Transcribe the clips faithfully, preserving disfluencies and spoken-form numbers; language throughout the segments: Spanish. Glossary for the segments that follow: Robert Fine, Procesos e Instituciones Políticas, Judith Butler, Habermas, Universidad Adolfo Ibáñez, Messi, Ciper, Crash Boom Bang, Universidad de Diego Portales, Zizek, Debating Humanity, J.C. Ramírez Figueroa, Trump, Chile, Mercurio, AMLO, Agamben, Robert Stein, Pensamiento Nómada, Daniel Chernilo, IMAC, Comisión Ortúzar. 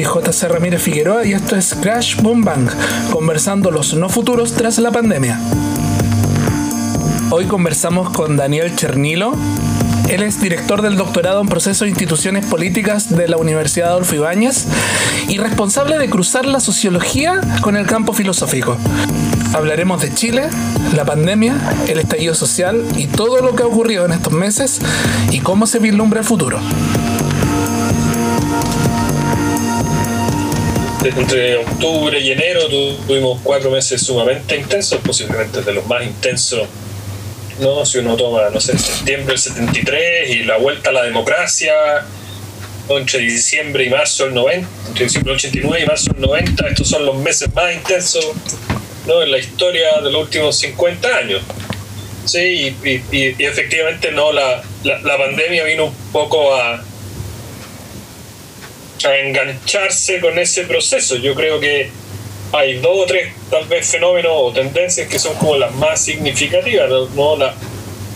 soy J C Ramírez Figueroa y esto es Crash Boom Bang, conversando los no futuros tras la pandemia. Hoy conversamos con Daniel Chernilo. Él es director del doctorado en Procesos e Instituciones Políticas de la Universidad Adolfo Ibáñez y responsable de cruzar la sociología con el campo filosófico. Hablaremos de Chile, la pandemia, el estallido social y todo lo que ha ocurrido en estos meses y cómo se vislumbra el futuro. Entre octubre y enero tuvimos cuatro meses sumamente intensos, posiblemente de los más intensos, ¿no? Si uno toma, no sé, septiembre del setenta y tres y la vuelta a la democracia, entre diciembre y marzo del noventa, entre diciembre del ochenta y nueve y marzo del noventa, estos son los meses más intensos, ¿no? En la historia de los últimos cincuenta años. Sí, y, y, y, y efectivamente no, la, la, la pandemia vino un poco a, a engancharse con ese proceso. Yo creo que hay dos o tres tal vez fenómenos o tendencias que son como las más significativas, ¿no? La,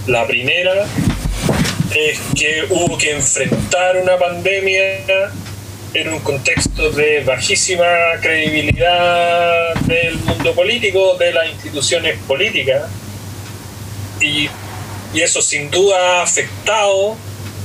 la primera es que hubo que enfrentar una pandemia en un contexto de bajísima credibilidad del mundo político, de las instituciones políticas, y, y eso sin duda ha afectado,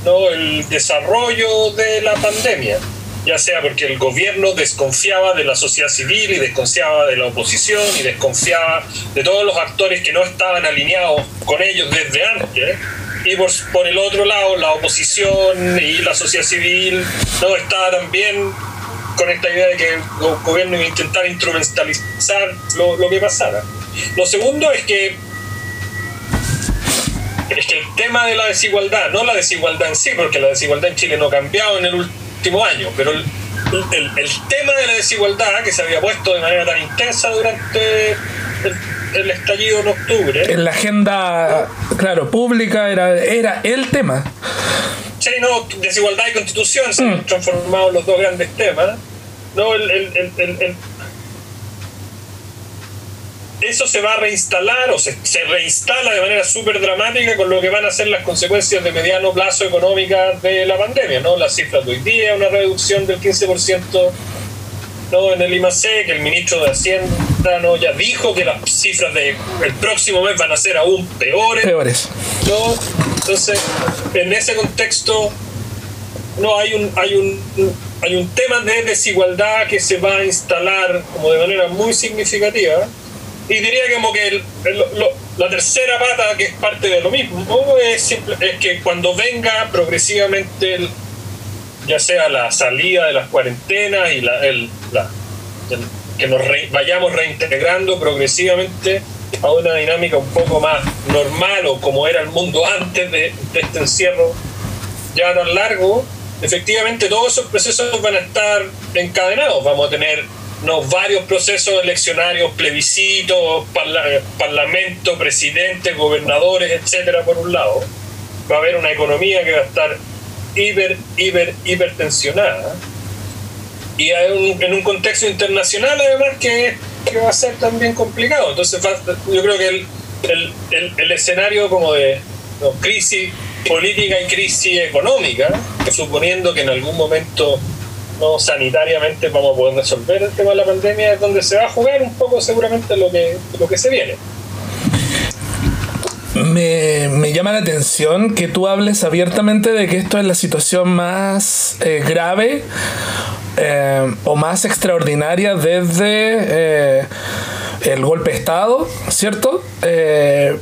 ¿no?, el desarrollo de la pandemia, ya sea porque el gobierno desconfiaba de la sociedad civil y desconfiaba de la oposición y desconfiaba de todos los actores que no estaban alineados con ellos desde antes, y por, por el otro lado la oposición y la sociedad civil no estaba también con esta idea de que el gobierno iba a intentar instrumentalizar lo, lo que pasara. Lo segundo es que es que el tema de la desigualdad, no la desigualdad en sí, porque la desigualdad en Chile no ha cambiado en el último año, pero el, el, el tema de la desigualdad que se había puesto de manera tan intensa durante el, el estallido de octubre en la agenda, claro, pública, era, era el tema. Sí, no, desigualdad y constitución se mm. han transformado en los dos grandes temas, ¿no? el, el, el, el, el, eso se va a reinstalar o se, se reinstala de manera súper dramática con lo que van a ser las consecuencias de mediano plazo económicas de la pandemia, ¿no? Las cifras de hoy día, una reducción del quince por ciento, ¿no?, en el I M A C, que el ministro de Hacienda, ¿no?, ya dijo que las cifras del próximo mes van a ser aún peores, peores, ¿no? Entonces, en ese contexto, no hay un, hay un, hay un tema de desigualdad que se va a instalar como de manera muy significativa. Y diría que como que el, el, lo, la tercera pata, que es parte de lo mismo, ¿no?, es, simple, es que cuando venga progresivamente el, ya sea la salida de las cuarentenas y la, el, la, el, que nos re, vayamos reintegrando progresivamente a una dinámica un poco más normal o como era el mundo antes de, de este encierro ya tan largo, efectivamente todos esos procesos van a estar encadenados. Vamos a tener, ¿no?, varios procesos eleccionarios, plebiscitos, parla parlamento, presidentes, gobernadores, etcétera. Por un lado, va a haber una economía que va a estar hiper, hiper, hipertensionada, y un, en un contexto internacional además que, que va a ser también complicado. Entonces va, yo creo que el, el, el, el escenario como de, ¿no?, crisis política y crisis económica, suponiendo que en algún momento, ¿no?, sanitariamente vamos a poder resolver el tema de la pandemia, es donde se va a jugar un poco seguramente lo que, lo que se viene. Me, me llama la atención que tú hables abiertamente de que esto es la situación más eh, grave eh, o más extraordinaria desde eh, el golpe de Estado, ¿cierto? Eh,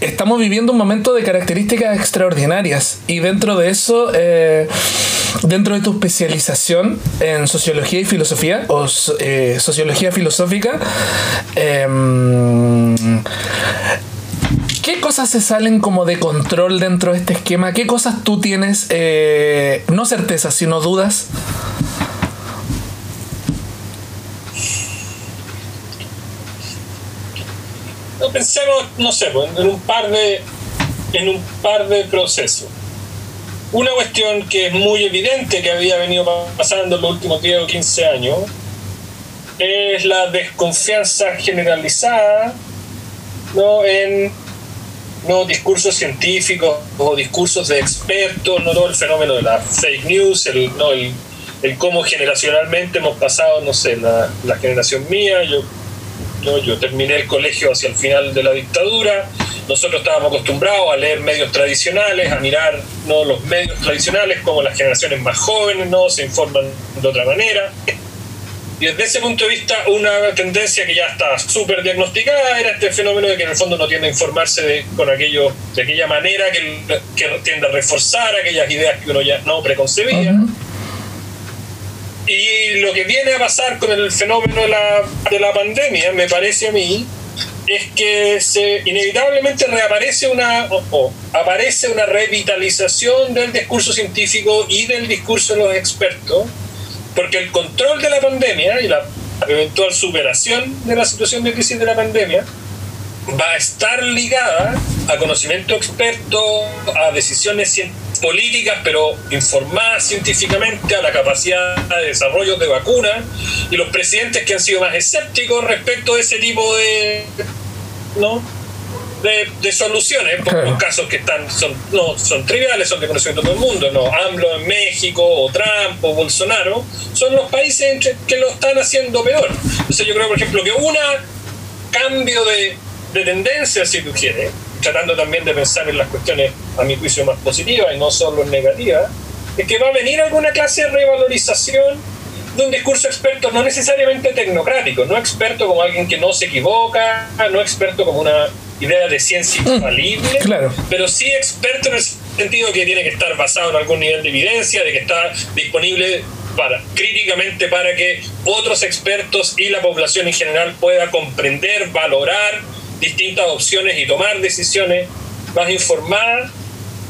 estamos viviendo un momento de características extraordinarias, y dentro de eso... Eh, Dentro de tu especialización en sociología y filosofía, o eh, sociología filosófica, eh, ¿qué cosas se salen como de control dentro de este esquema? ¿Qué cosas tú tienes, eh, no certezas, sino dudas? No, pensemos, no sé, en un par de, en un par de procesos. Una cuestión que es muy evidente que había venido pasando en los últimos diez o quince años es la desconfianza generalizada, ¿no?, en, ¿no?, discursos científicos o discursos de expertos, ¿no?, todo el fenómeno de las fake news, el, ¿no?, el, el cómo generacionalmente hemos pasado, no sé, la, la generación mía, yo, yo, yo terminé el colegio hacia el final de la dictadura, nosotros estábamos acostumbrados a leer medios tradicionales, a mirar, ¿no?, los medios tradicionales, como las generaciones más jóvenes, ¿no?, se informan de otra manera. Y desde ese punto de vista, una tendencia que ya está súper diagnosticada era este fenómeno de que en el fondo no tiende a informarse de, con aquello, de aquella manera que, que tiende a reforzar aquellas ideas que uno ya no preconcebía. Uh-huh. Y lo que viene a pasar con el fenómeno de la, de la pandemia, me parece a mí, es que se, inevitablemente reaparece una, oh, oh, aparece una revitalización del discurso científico y del discurso de los expertos, porque el control de la pandemia y la eventual superación de la situación de crisis de la pandemia va a estar ligada a conocimiento experto, a decisiones políticas, pero informadas científicamente, a la capacidad de desarrollo de vacunas, y los presidentes que han sido más escépticos respecto de ese tipo de, ¿no?, de, de soluciones, porque los casos que están son, no, son triviales, son de conocimiento de todo el mundo, ¿no? AMLO en México, o Trump, o Bolsonaro, son los países entre, que lo están haciendo peor. Entonces yo creo, por ejemplo, que un cambio de, de tendencia, si tú quieres, tratando también de pensar en las cuestiones, a mi juicio, más positivas y no solo en negativas, es que va a venir alguna clase de revalorización de un discurso experto, no necesariamente tecnocrático, no experto como alguien que no se equivoca, no experto como una idea de ciencia infalible, mm, claro, pero sí experto en el sentido que tiene que estar basado en algún nivel de evidencia, de que está disponible para, críticamente, para que otros expertos y la población en general pueda comprender, valorar distintas opciones y tomar decisiones más informadas.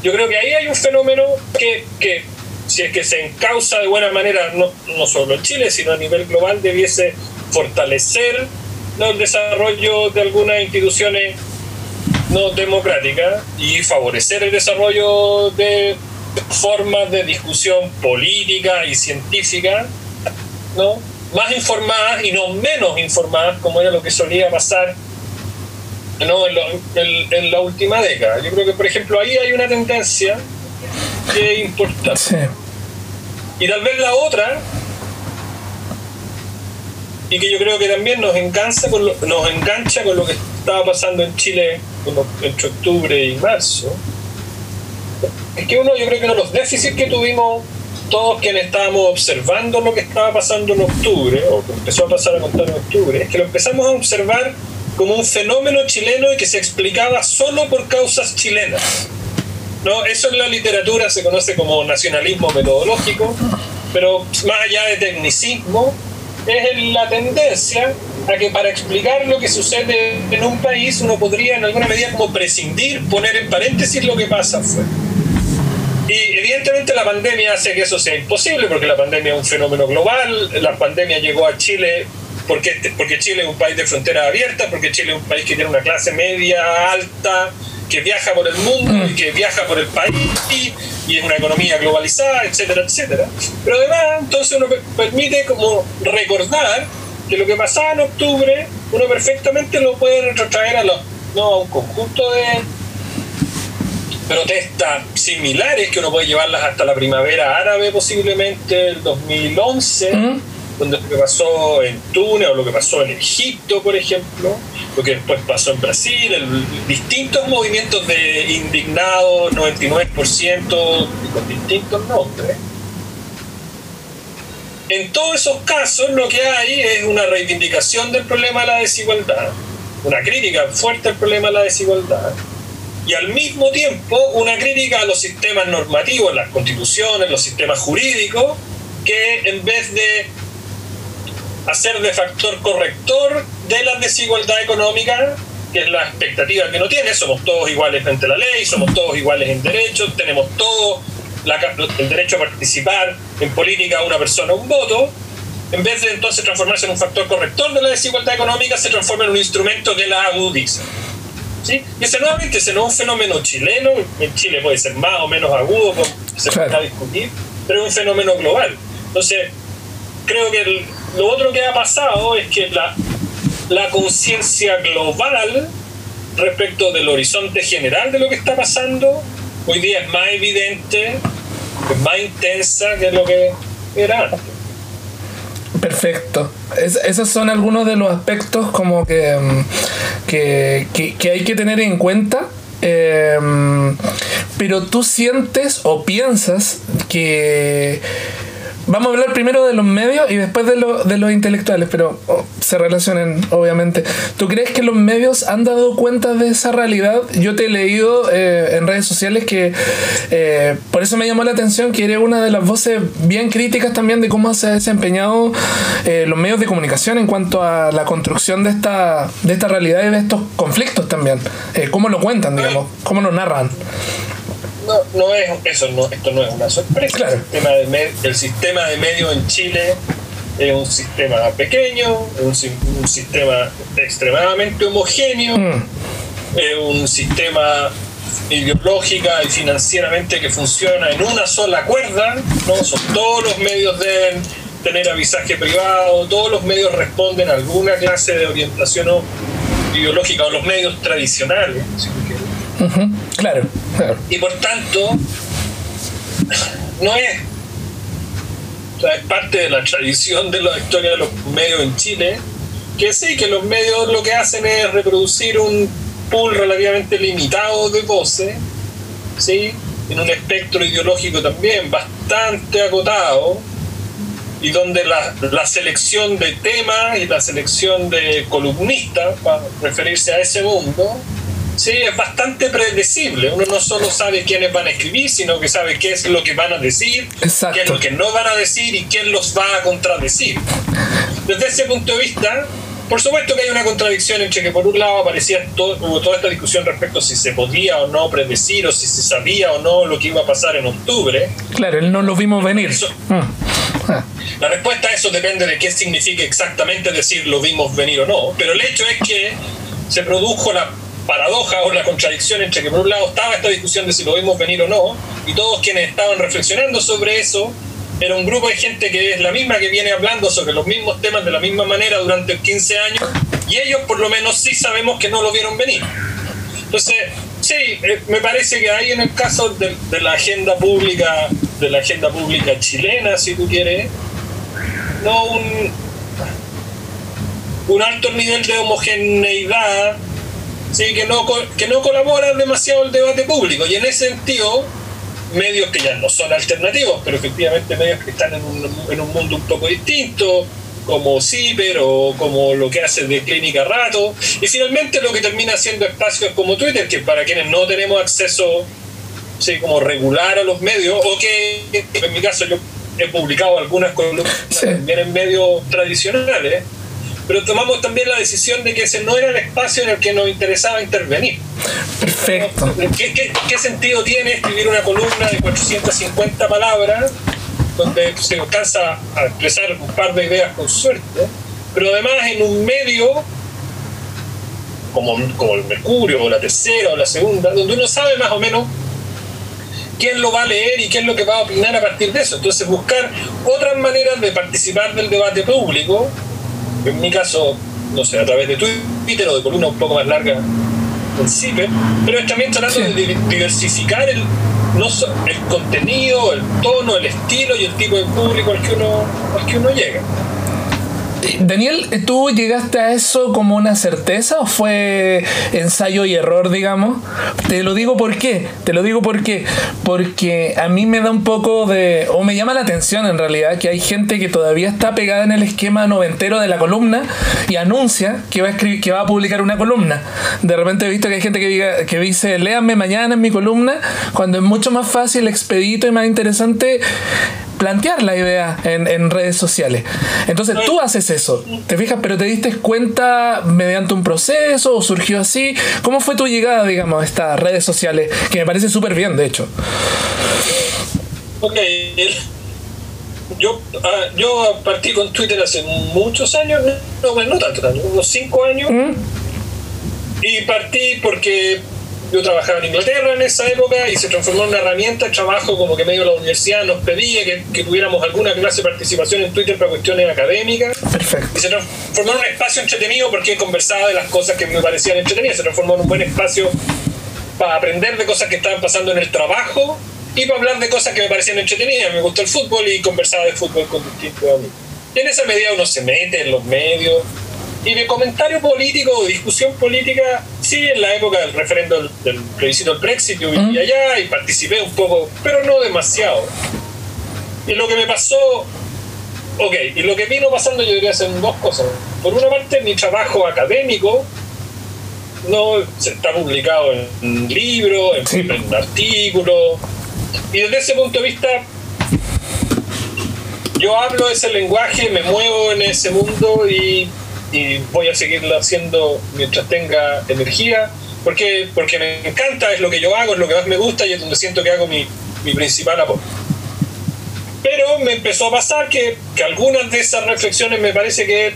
Yo creo que ahí hay un fenómeno que, que si es que se encausa de buena manera, no, no solo en Chile, sino a nivel global, debiese fortalecer, ¿no?, el desarrollo de algunas instituciones no democráticas y favorecer el desarrollo de formas de discusión política y científica, ¿no?, más informadas y no menos informadas, como era lo que solía pasar, ¿no?, en, lo, en, en la última década. Yo creo que, por ejemplo, ahí hay una tendencia que es importante. Sí. Y tal vez la otra, y que yo creo que también nos engancha con lo, nos engancha con lo que estaba pasando en Chile entre octubre y marzo, es que uno, yo creo que uno de los déficits que tuvimos todos quienes estábamos observando lo que estaba pasando en octubre, o que empezó a pasar a contar en octubre, es que lo empezamos a observar como un fenómeno chileno y que se explicaba solo por causas chilenas, ¿no? Eso en la literatura se conoce como nacionalismo metodológico, pero más allá de tecnicismo, es la tendencia a que para explicar lo que sucede en un país uno podría en alguna medida como prescindir, poner en paréntesis lo que pasa afuera. Y evidentemente la pandemia hace que eso sea imposible, porque la pandemia es un fenómeno global, la pandemia llegó a Chile porque, porque Chile es un país de frontera abierta, porque Chile es un país que tiene una clase media, alta, que viaja por el mundo y que viaja por el país, y, y es una economía globalizada, etcétera, etcétera. Pero además, entonces uno permite como recordar que lo que pasaba en octubre, uno perfectamente lo puede retrotraer a, los, ¿no?, a un conjunto de protestas similares que uno puede llevarlas hasta la primavera árabe, posiblemente el dos mil once, ¿Mm? Donde lo que pasó en Túnez, o lo que pasó en Egipto, por ejemplo, lo que después pasó en Brasil, el, distintos movimientos de indignados, noventa y nueve por ciento, con distintos nombres. En todos esos casos lo que hay es una reivindicación del problema de la desigualdad, una crítica fuerte al problema de la desigualdad, y al mismo tiempo una crítica a los sistemas normativos, las constituciones, los sistemas jurídicos, que en vez de hacer de factor corrector de la desigualdad económica, que es la expectativa que uno tiene, somos todos iguales ante la ley, somos todos iguales en derechos, tenemos todos la, el derecho a participar en política, una persona, un voto, en vez de entonces transformarse en un factor corrector de la desigualdad económica, se transforma en un instrumento que la agudiza. ¿Sí? Y ese nuevamente ese no es un fenómeno chileno, en Chile puede ser más o menos agudo, se puede discutir, pero es un fenómeno global. Entonces, creo que el, lo otro que ha pasado es que la, la conciencia global respecto del horizonte general de lo que está pasando hoy día es más evidente, es más intensa que lo que liberal. Perfecto. Es, esos son algunos de los aspectos como que, que, que, que hay que tener en cuenta. Eh, pero tú sientes o piensas que... Vamos a hablar primero de los medios y después de, lo, de los intelectuales, pero oh, se relacionan, obviamente. ¿Tú crees que los medios han dado cuenta de esa realidad? Yo te he leído eh, en redes sociales que, eh, por eso me llamó la atención, que eres una de las voces bien críticas también de cómo se han desempeñado eh, los medios de comunicación en cuanto a la construcción de esta, de esta realidad y de estos conflictos también. Eh, ¿Cómo lo cuentan, digamos? ¿Cómo lo narran? No, no es eso, no, esto no es una sorpresa. Claro. El sistema de med, el sistema de medios en Chile es un sistema pequeño, es un, un sistema extremadamente homogéneo, mm. es un sistema ideológica y financieramente que funciona en una sola cuerda, ¿no? Son, todos los medios deben tener avisaje privado, todos los medios responden a alguna clase de orientación ideológica, o los medios tradicionales, si tú quieres. Uh-huh. Claro, claro. Y por tanto, no es, o sea, es parte de la tradición de la historia de los medios en Chile, que sí, que los medios lo que hacen es reproducir un pool relativamente limitado de voces, ¿sí? En un espectro ideológico también bastante acotado, y donde la, la selección de temas y la selección de columnistas, para referirse a ese mundo, sí, es bastante predecible. Uno no solo sabe quiénes van a escribir, sino que sabe qué es lo que van a decir, exacto, qué es lo que no van a decir y quién los va a contradecir. Desde ese punto de vista, por supuesto que hay una contradicción entre que por un lado aparecía todo, hubo toda esta discusión respecto a si se podía o no predecir, o si se sabía o no lo que iba a pasar en octubre. Claro, no lo vimos venir. Eso, mm. ah. La respuesta a eso depende de qué significa exactamente decir lo vimos venir o no, pero el hecho es que se produjo la paradoja o la contradicción entre que por un lado estaba esta discusión de si lo vimos venir o no, y todos quienes estaban reflexionando sobre eso era un grupo de gente que es la misma que viene hablando sobre los mismos temas de la misma manera durante quince años, y ellos por lo menos sí sabemos que no lo vieron venir. Entonces, sí, me parece que ahí en el caso de, de la agenda pública, de la agenda pública chilena, si tú quieres, no un, un alto nivel de homogeneidad, sí, que no, que no colabora demasiado el debate público, y en ese sentido medios que ya no son alternativos, pero efectivamente medios que están en un, en un mundo un poco distinto, como Ciper o como lo que hace de Clínica Rato, y finalmente lo que termina haciendo espacios como Twitter, que para quienes no tenemos acceso, sí, como regular a los medios, o que en mi caso yo he publicado algunas columnas, sí, también en medios tradicionales, pero tomamos también la decisión de que ese no era el espacio en el que nos interesaba intervenir. Perfecto. ¿Qué, qué, qué sentido tiene escribir una columna de cuatrocientas cincuenta palabras donde se alcanza a expresar un par de ideas con suerte, pero además en un medio como, como el Mercurio, o la Tercera, o la Segunda, donde uno sabe más o menos quién lo va a leer y qué es lo que va a opinar a partir de eso? Entonces, buscar otras maneras de participar del debate público, en mi caso, no sé, a través de Twitter o de columna un poco más larga en Ciper, pero es también tratando de diversificar el, no, el contenido, el tono, el estilo y el tipo de público al que uno, al que uno llega. Daniel, ¿tú llegaste a eso como una certeza o fue ensayo y error, digamos? Te lo digo por qué, te lo digo por qué. Porque a mí me da un poco de... o me llama la atención en realidad que hay gente que todavía está pegada en el esquema noventero de la columna y anuncia que va a escribir, que va a publicar una columna. De repente he visto que hay gente que, diga, que dice, léanme mañana en mi columna, cuando es mucho más fácil, expedito y más interesante plantear la idea en, en redes sociales. Entonces tú haces eso, te fijas, pero te diste cuenta mediante un proceso o surgió así. ¿Cómo fue tu llegada, digamos, a estas redes sociales? Que me parece súper bien, de hecho. Ok, yo, uh, yo partí con Twitter hace muchos años, no, no tanto, tanto unos cinco años, ¿Mm? Y partí porque... yo trabajaba en Inglaterra en esa época y se transformó en una herramienta de trabajo, como que medio la universidad nos pedía que, que tuviéramos alguna clase de participación en Twitter para cuestiones académicas. Perfecto. Y se transformó en un espacio entretenido porque conversaba de las cosas que me parecían entretenidas. Se transformó en un buen espacio para aprender de cosas que estaban pasando en el trabajo iba a hablar de cosas que me parecían entretenidas. Me gustó el fútbol y conversaba de fútbol con distintos amigos. Y en esa medida uno se mete en los medios. Y de comentario político o discusión política, sí, en la época del referéndum, del plebiscito del Brexit, yo viví allá y participé un poco, pero no demasiado. Y lo que me pasó... Ok, y lo que vino pasando yo diría son dos cosas. Por una parte, mi trabajo académico no se está publicado en libros, en, sí. en artículos. Y desde ese punto de vista, yo hablo ese lenguaje, me muevo en ese mundo y, y voy a seguirlo haciendo mientras tenga energía. Porque, porque me encanta, es lo que yo hago, es lo que más me gusta y es donde siento que hago mi, mi principal aporte. Pero me empezó a pasar que, que algunas de esas reflexiones me parece que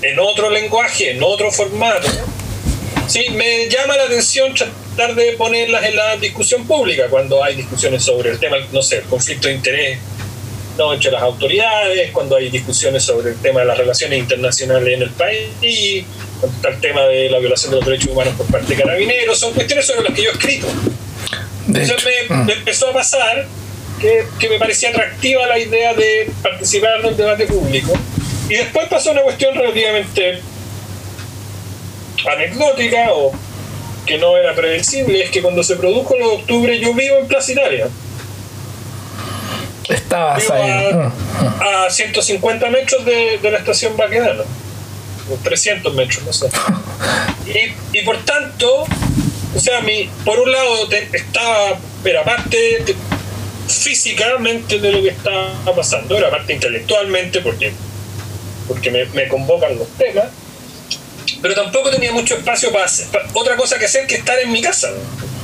en otro lenguaje, en otro formato, sí, me llama la atención tratar de ponerlas en la discusión pública cuando hay discusiones sobre el tema, no sé, el conflicto de interés, ¿no?, entre las autoridades, cuando hay discusiones sobre el tema de las relaciones internacionales en el país, y cuando está el tema de la violación de los derechos humanos por parte de carabineros. Son cuestiones sobre las que yo he escrito. Entonces me, me empezó a pasar Que, que me parecía atractiva la idea de participar en un debate público. Y después pasó una cuestión relativamente anecdótica o que no era predecible, es que cuando se produjo el octubre yo vivo en Plaza Italia. Estabas vivo ahí. A, a ciento cincuenta metros de, de la estación Baquedano, o trescientos metros, no sé. Y, y por tanto, o sea, mi, por un lado te, estaba, pero aparte... Te, físicamente de lo que está pasando, era parte intelectualmente porque, porque me, me convocan los temas, pero tampoco tenía mucho espacio para, hacer, para otra cosa que hacer que estar en mi casa.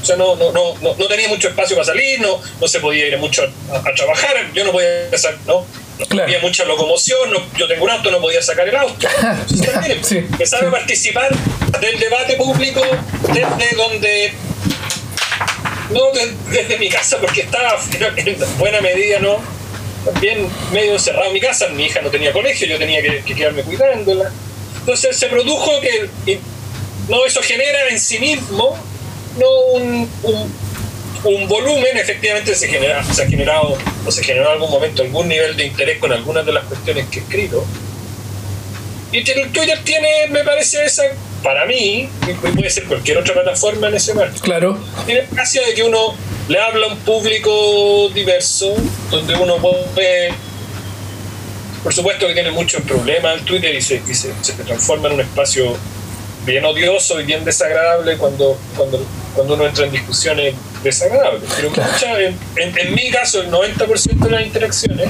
O sea, no, no, no, no, no tenía mucho espacio para salir, no, no se podía ir mucho a, a trabajar, yo no podía empezar, no, no claro. Había mucha locomoción, no, yo tengo un auto, no podía sacar el auto. Entonces, también, sí, empezar sí. a participar del debate público desde donde... No desde mi casa, porque estaba en buena medida, ¿no?, también medio encerrado en mi casa. Mi hija no tenía colegio, yo tenía que, que quedarme cuidándola. Entonces se produjo que, que no, eso genera en sí mismo no un, un, un volumen. Efectivamente se, genera, se ha generado o se generó en algún momento algún nivel de interés con algunas de las cuestiones que he escrito. Y el Twitter tiene, me parece, esa... para mí, y puede ser cualquier otra plataforma en ese marco, claro, tiene espacio de que uno le habla a un público diverso, donde uno puede... Por supuesto que tiene muchos problemas el Twitter y, se, y se, se transforma en un espacio bien odioso y bien desagradable cuando, cuando, cuando uno entra en discusiones desagradables. Pero claro, mucha, en, en, en mi caso, el noventa por ciento de las interacciones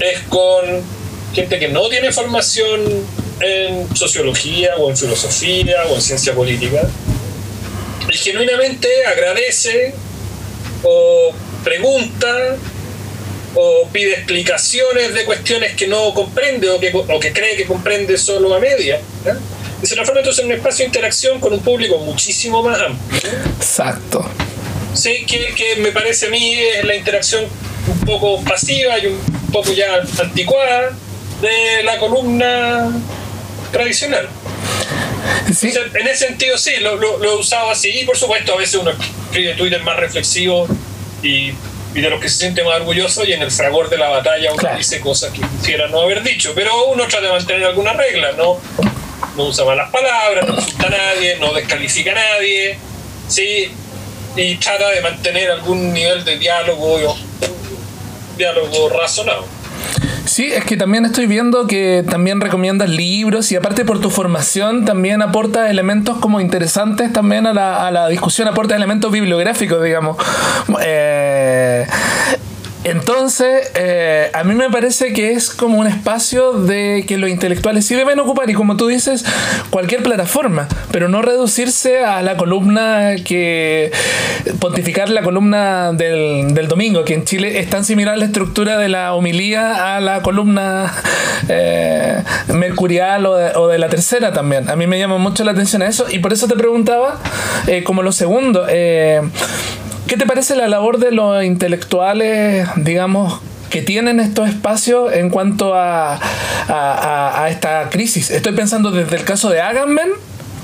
es con gente que no tiene formación en sociología o en filosofía o en ciencia política y genuinamente agradece o pregunta o pide explicaciones de cuestiones que no comprende o que, o que cree que comprende solo a media, ¿eh? Y se transforma entonces en un espacio de interacción con un público muchísimo más amplio. Exacto. Sí, que, que me parece a mí es la interacción un poco pasiva y un poco ya anticuada de la columna tradicional. Sí. Entonces, en ese sentido sí, lo, lo, lo he usado así. Y por supuesto a veces uno escribe Twitter más reflexivo y, y de los que se siente más orgulloso, y en el fragor de la batalla uno, claro, dice cosas que quisiera no haber dicho, pero uno trata de mantener algunas reglas, ¿no? No usa malas palabras, no insulta a nadie, no descalifica a nadie, ¿sí? Y trata de mantener algún nivel de diálogo diálogo razonado. Sí, es que también estoy viendo que también recomiendas libros y aparte por tu formación también aportas elementos como interesantes también a la, a la discusión, aportas elementos bibliográficos, digamos. Eh, entonces, eh, a mí me parece que es como un espacio de que los intelectuales sí deben ocupar y, como tú dices, cualquier plataforma, pero no reducirse a la columna que... pontificar la columna del, del domingo, que en Chile es tan similar la estructura de la homilía a la columna eh, mercurial o de, o de la tercera también. A mí me llama mucho la atención a eso y por eso te preguntaba, eh, como lo segundo... Eh, ¿qué te parece la labor de los intelectuales, digamos, que tienen estos espacios en cuanto a, a, a, a esta crisis? Estoy pensando desde el caso de Agamben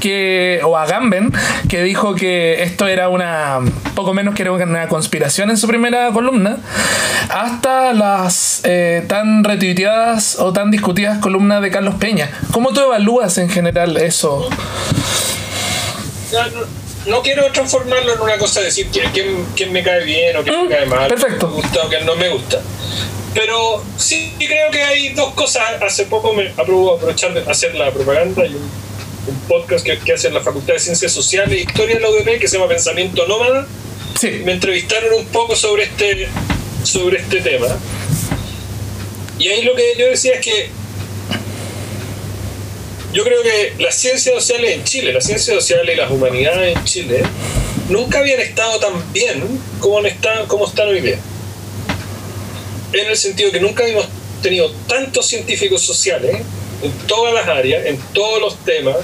que, o Agamben, que dijo que esto era una, poco menos que era una conspiración en su primera columna, hasta las eh, tan retuiteadas o tan discutidas columnas de Carlos Peña. ¿Cómo tú evalúas en general eso? No quiero transformarlo en una cosa de decir quién, quién me cae bien o quién mm, me cae mal, perfecto, quién me gusta o quién no me gusta. Pero sí creo que hay dos cosas. Hace poco me aprobó aprovechar de hacer la propaganda y un, un podcast que, que hace en la Facultad de Ciencias Sociales e Historia de la U B P que se llama Pensamiento Nómada. Sí. Me entrevistaron un poco sobre este, sobre este tema. Y ahí lo que yo decía es que yo creo que las ciencias sociales en Chile, las ciencias sociales y las humanidades en Chile nunca habían estado tan bien como están, como están hoy día. En el sentido que nunca habíamos tenido tantos científicos sociales en todas las áreas, en todos los temas,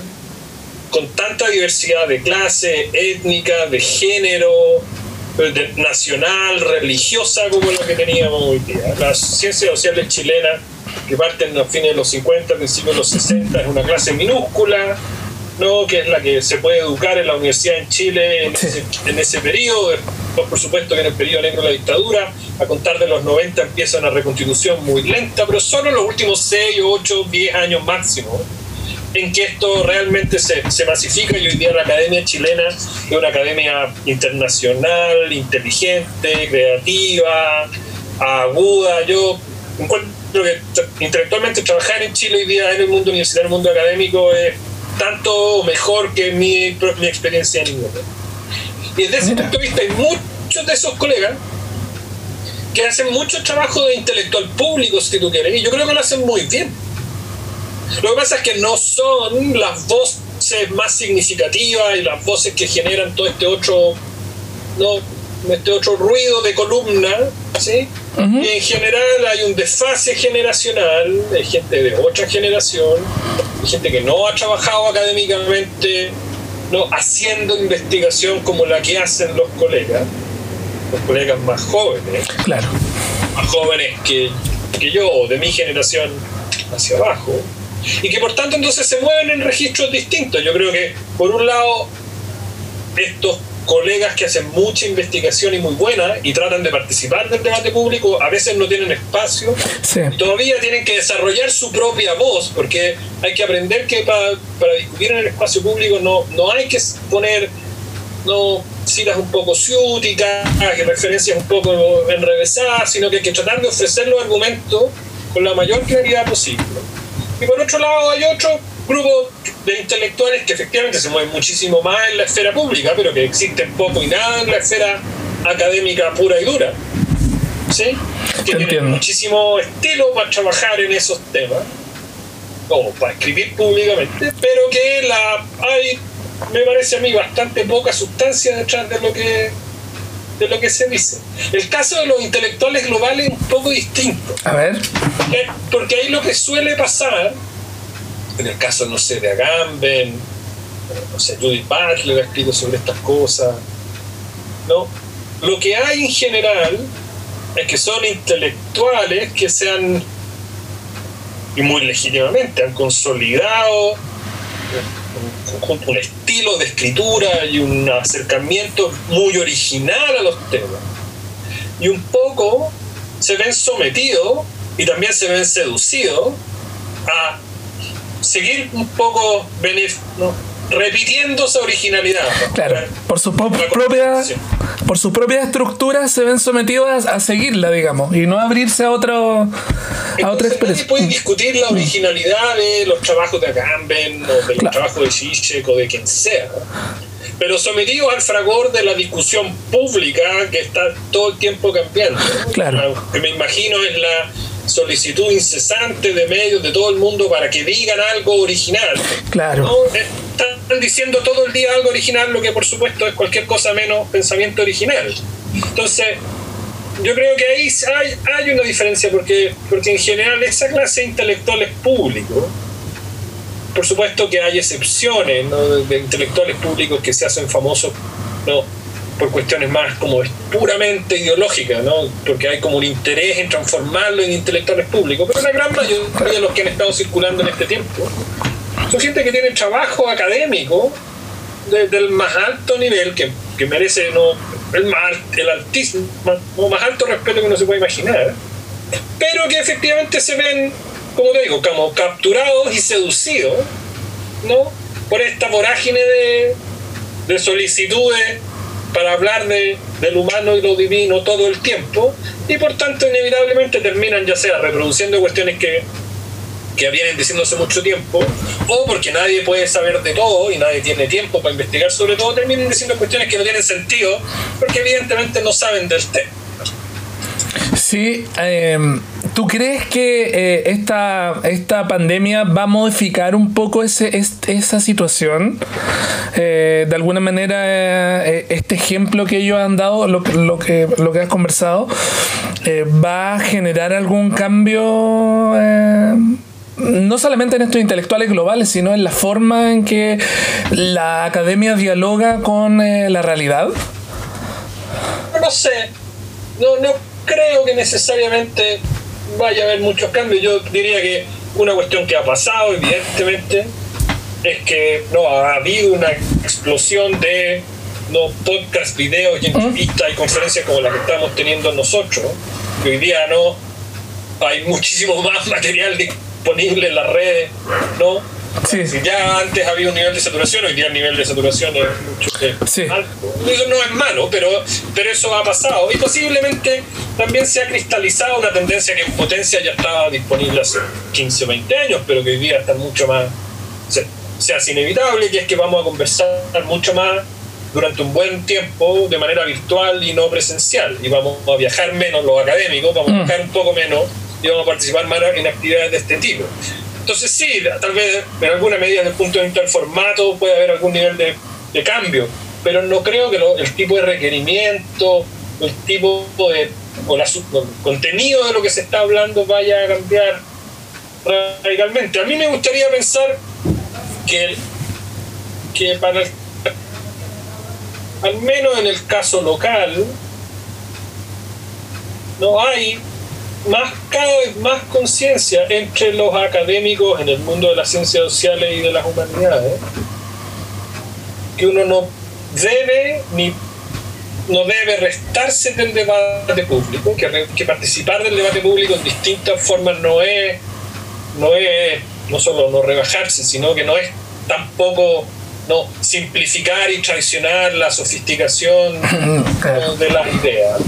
con tanta diversidad de clase, étnica, de género, de nacional, religiosa, como la que teníamos hoy día. Las ciencias sociales chilenas, que parten a fines de los cincuenta, principios de los sesenta, es una clase minúscula, ¿no? Que es la que se puede educar en la universidad en Chile en ese, en ese periodo. Pues por supuesto que en el periodo negro de la dictadura, a contar de los noventa, empieza una reconstitución muy lenta, pero solo en los últimos seis, ocho, diez años máximo en que esto realmente se, se masifica, y hoy día la academia chilena es una academia internacional, inteligente, creativa, aguda. Yo encuentro que intelectualmente trabajar en Chile hoy día en el mundo universitario, en el mundo académico, es tanto mejor que mi, mi experiencia en Inglaterra. Y desde ese punto de vista hay muchos de esos colegas que hacen mucho trabajo de intelectual público, si tú quieres, y yo creo que lo hacen muy bien. Lo que pasa es que no son las voces más significativas y las voces que generan todo este otro, ¿no? este otro ruido de columna, ¿sí? Uh-huh. Y en general hay un desfase generacional, hay gente de otra generación, hay gente que no ha trabajado académicamente, no haciendo investigación como la que hacen los colegas, los colegas más jóvenes, claro, más jóvenes que, que yo, de mi generación hacia abajo, y que por tanto entonces se mueven en registros distintos. Yo creo que por un lado estos colegas que hacen mucha investigación y muy buena y tratan de participar del debate público a veces no tienen espacio, sí, y todavía tienen que desarrollar su propia voz, porque hay que aprender que para, para discutir en el espacio público no, no hay que poner no citas un poco ciúticas, que referencias un poco enrevesadas, sino que hay que tratar de ofrecer los argumentos con la mayor claridad posible. Y por otro lado hay otro grupo de intelectuales que efectivamente se mueven muchísimo más en la esfera pública, pero que existen poco y nada en la esfera académica pura y dura, ¿sí? Que tienen muchísimo estilo para trabajar en esos temas o para escribir públicamente, pero que la hay, me parece a mí, bastante poca sustancia detrás de lo que de lo que se dice. El caso de los intelectuales globales es un poco distinto. A ver. Eh, porque ahí lo que suele pasar, en el caso, no sé, de Agamben, no sé, Judith Butler ha escrito sobre estas cosas, ¿no? Lo que hay en general es que son intelectuales que se han, y muy legítimamente, han consolidado un, un estilo de escritura y un acercamiento muy original a los temas. Y un poco se ven sometidos y también se ven seducidos a seguir un poco benef- ¿no? repitiendo esa originalidad, ¿no? Claro, por su po- propia por su propia estructura se ven sometidos a seguirla, digamos, y no abrirse a otro Entonces, a otra experiencia. Nadie puede discutir la originalidad de los trabajos de Agamben o de los claro. trabajos de Zizek o de quien sea, pero sometidos al fragor de la discusión pública que está todo el tiempo cambiando, ¿no? Claro, la, que me imagino es la solicitud incesante de medios de todo el mundo para que digan algo original. Claro. ¿No? Están diciendo todo el día algo original, lo que por supuesto es cualquier cosa menos pensamiento original. Entonces, yo creo que ahí hay, hay una diferencia, porque, porque en general esa clase de intelectuales públicos, por supuesto que hay excepciones, ¿no? de intelectuales públicos que se hacen famosos, ¿no? por cuestiones más como puramente ideológicas, ¿no? porque hay como un interés en transformarlo en intelectuales públicos, pero la gran mayoría de los que han estado circulando en este tiempo Son gente que tiene trabajo académico de, del más alto nivel, que, que merece no, el, más, el altísimo, más alto respeto que uno se puede imaginar, pero que efectivamente se ven, como te digo, como capturados y seducidos, ¿no?, por esta vorágine de, de solicitudes para hablar de, del humano y lo divino todo el tiempo, y por tanto inevitablemente terminan ya sea reproduciendo cuestiones que, que vienen diciéndose mucho tiempo, o porque nadie puede saber de todo y nadie tiene tiempo para investigar sobre todo, terminan diciendo cuestiones que no tienen sentido porque evidentemente no saben del tema. Sí, eh, ¿tú crees que eh, esta, esta pandemia va a modificar un poco ese, este, esa situación? Eh, de alguna manera, eh, este ejemplo que ellos han dado, lo, lo, que, lo que has conversado, eh, ¿va a generar algún cambio? Eh, no solamente en estos intelectuales globales, sino en la forma en que la academia dialoga con eh, la realidad. No sé, no, no. creo que necesariamente vaya a haber muchos cambios. Yo diría que una cuestión que ha pasado, evidentemente, es que no ha habido una explosión de no, podcasts, videos y entrevistas y conferencias como la que estamos teniendo nosotros. Y hoy día no hay muchísimo más material disponible en las redes, ¿no? Sí. Si ya antes había un nivel de saturación, hoy día el nivel de saturación es mucho eh, sí. alto. Eso no es malo, pero, pero eso ha pasado. Y posiblemente también se ha cristalizado una tendencia que en potencia ya estaba disponible hace quince o veinte años, pero que hoy día está mucho más, se, se hace inevitable, que es que vamos a conversar mucho más durante un buen tiempo de manera virtual y no presencial. Y vamos a viajar menos los académicos, vamos mm. a viajar un poco menos y vamos a participar más en actividades de este tipo. Entonces sí, tal vez en alguna medida desde el punto de vista del formato puede haber algún nivel de, de cambio, pero no creo que lo, el tipo de requerimiento, el tipo de o la, el contenido de lo que se está hablando vaya a cambiar radicalmente. A mí me gustaría pensar que, el, que para el, al menos en el caso local no hay más, cada vez más conciencia entre los académicos en el mundo de las ciencias sociales y de las humanidades, que uno no debe ni no debe restarse del debate público, que, que participar del debate público en distintas formas no es no es no solo no rebajarse, sino que no es tampoco no simplificar y traicionar la sofisticación no, de las ideas,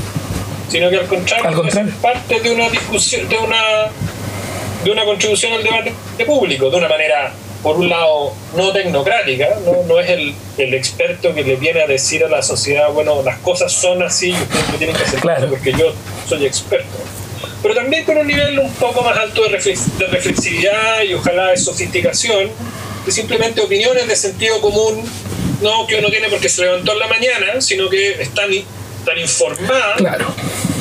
sino que al contrario, al contrario es parte de una discusión, de una de una contribución al debate público, de una manera, por un lado, no tecnocrática, no, no es el, el experto que le viene a decir a la sociedad, bueno, las cosas son así y ustedes me tienen que hacer claro porque yo soy experto, pero también con un nivel un poco más alto de, reflex, de reflexividad y ojalá de sofisticación, de simplemente opiniones de sentido común, no que uno tiene porque se levantó en la mañana, sino que están tan informada claro.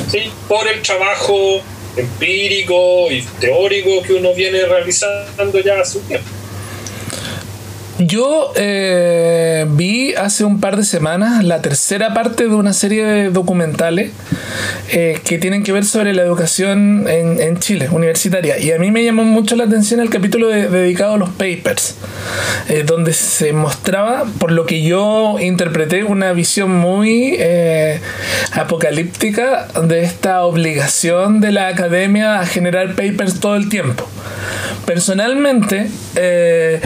¿sí? por el trabajo empírico y teórico que uno viene realizando ya hace un tiempo. Yo eh, vi hace un par de semanas la tercera parte de una serie de documentales eh, que tienen que ver sobre la educación en, en Chile, universitaria. Y a mí me llamó mucho la atención el capítulo de, dedicado a los papers, eh, donde se mostraba, por lo que yo interpreté, una visión muy eh, apocalíptica de esta obligación de la academia a generar papers todo el tiempo. Personalmente, eh,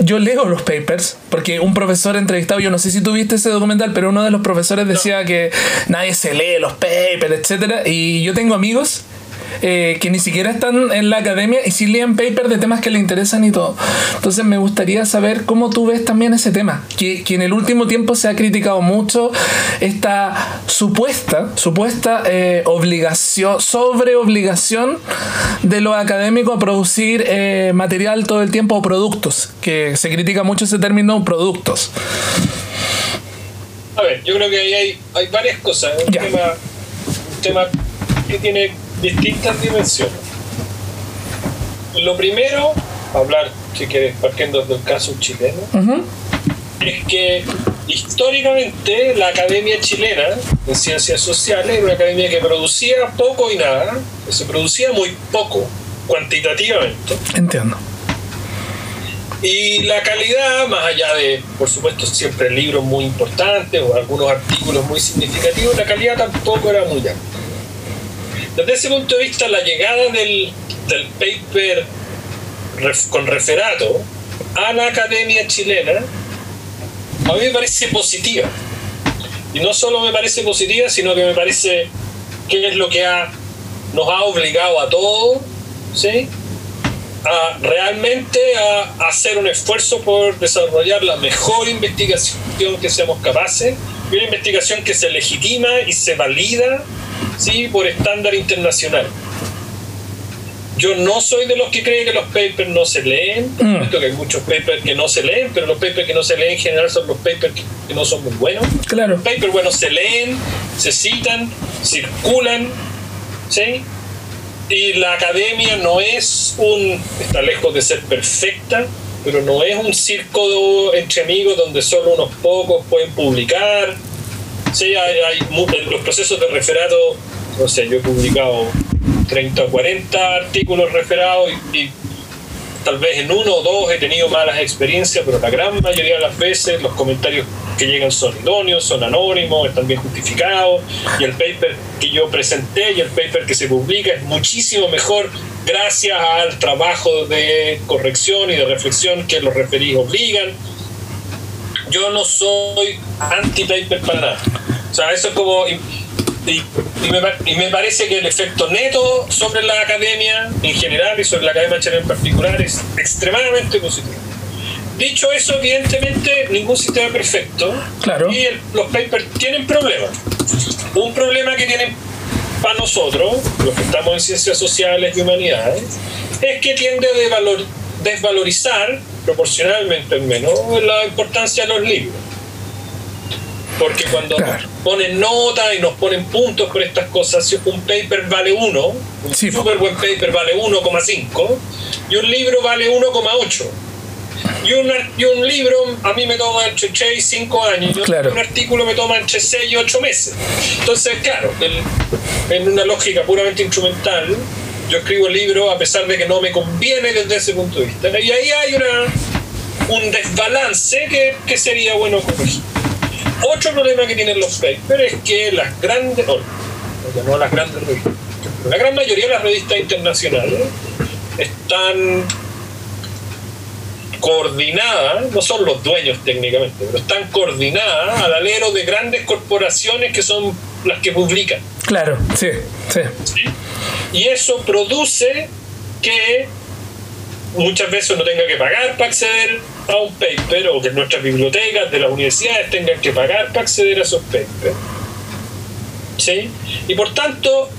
yo leo los papers, porque un profesor entrevistado, yo no sé si tú viste ese documental, pero uno de los profesores decía no. que nadie se lee los papers, etcétera. Y yo tengo amigos eh, que ni siquiera están en la academia y sí leen papers de temas que les interesan y todo. Entonces me gustaría saber cómo tú ves también ese tema, que, que en el último tiempo se ha criticado mucho esta supuesta, supuesta eh, obligación, sobre obligación de los académicos a producir eh, material todo el tiempo o productos, que se critica mucho ese término, productos. A ver, yo creo que ahí hay, hay varias cosas. Un tema, un tema que tiene distintas dimensiones. Lo primero, hablar, si quieres, partiendo del caso chileno, uh-huh. es que históricamente la academia chilena en ciencias sociales era una academia que producía poco y nada, que se producía muy poco, cuantitativamente. Entiendo. Y la calidad, más allá de, por supuesto, siempre libros muy importantes o algunos artículos muy significativos, la calidad tampoco era muy alta. Desde ese punto de vista, la llegada del, del paper ref, con referato a la academia chilena a mí me parece positiva. Y no solo me parece positiva, sino que me parece que es lo que ha, nos ha obligado a todos, ¿sí?, a realmente a hacer un esfuerzo por desarrollar la mejor investigación que seamos capaces, y una investigación que se legitima y se valida, ¿sí?, por estándar internacional. Yo no soy de los que creen que los papers no se leen, por supuesto que hay muchos papers que no se leen, pero los papers que no se leen en general son los papers que no son muy buenos. Claro. Los papers buenos se leen, se citan, circulan, ¿sí? Y la academia no es un, está lejos de ser perfecta, pero no es un circo entre amigos donde solo unos pocos pueden publicar. Sí, hay, hay los procesos de referato, no sé, yo he publicado treinta o cuarenta artículos referados y, y tal vez en uno o dos he tenido malas experiencias, pero la gran mayoría de las veces los comentarios que llegan son idóneos, son anónimos, están bien justificados, y el paper que yo presenté y el paper que se publica es muchísimo mejor gracias al trabajo de corrección y de reflexión que los referidos obligan. Yo no soy anti-paper para nada. O sea, eso es como... Y, y, me, y me parece que el efecto neto sobre la academia en general y sobre la academia chilena en particular es extremadamente positivo. Dicho eso, evidentemente ningún sistema es perfecto. Claro. Y el, los papers tienen problemas. Un problema que tienen para nosotros, los que estamos en ciencias sociales y humanidades, es que tiende a devalor, desvalorizar, proporcionalmente al menos, la importancia de los libros. Porque cuando claro. nos ponen nota y nos ponen puntos por estas cosas, si un paper vale uno, un sí, súper buen paper vale uno coma cinco y un libro vale uno coma ocho. Y, y un libro a mí me toma entre seis y cinco años, claro. y un artículo me toma entre seis y ocho meses. Entonces, claro, el, en una lógica puramente instrumental, yo escribo libros a pesar de que no me conviene desde ese punto de vista. Y ahí hay una un desbalance que, que sería bueno corregir. Otro problema que tienen los papers es que las grandes, no, no las grandes revistas, la gran mayoría de las revistas internacionales están coordinadas, no son los dueños técnicamente, pero están coordinadas al alero de grandes corporaciones que son las que publican. Claro, sí, sí. ¿Sí? Y eso produce que muchas veces uno tenga que pagar para acceder a un paper, o que nuestras bibliotecas de las universidades tengan que pagar para acceder a esos papers, ¿sí? Y por tanto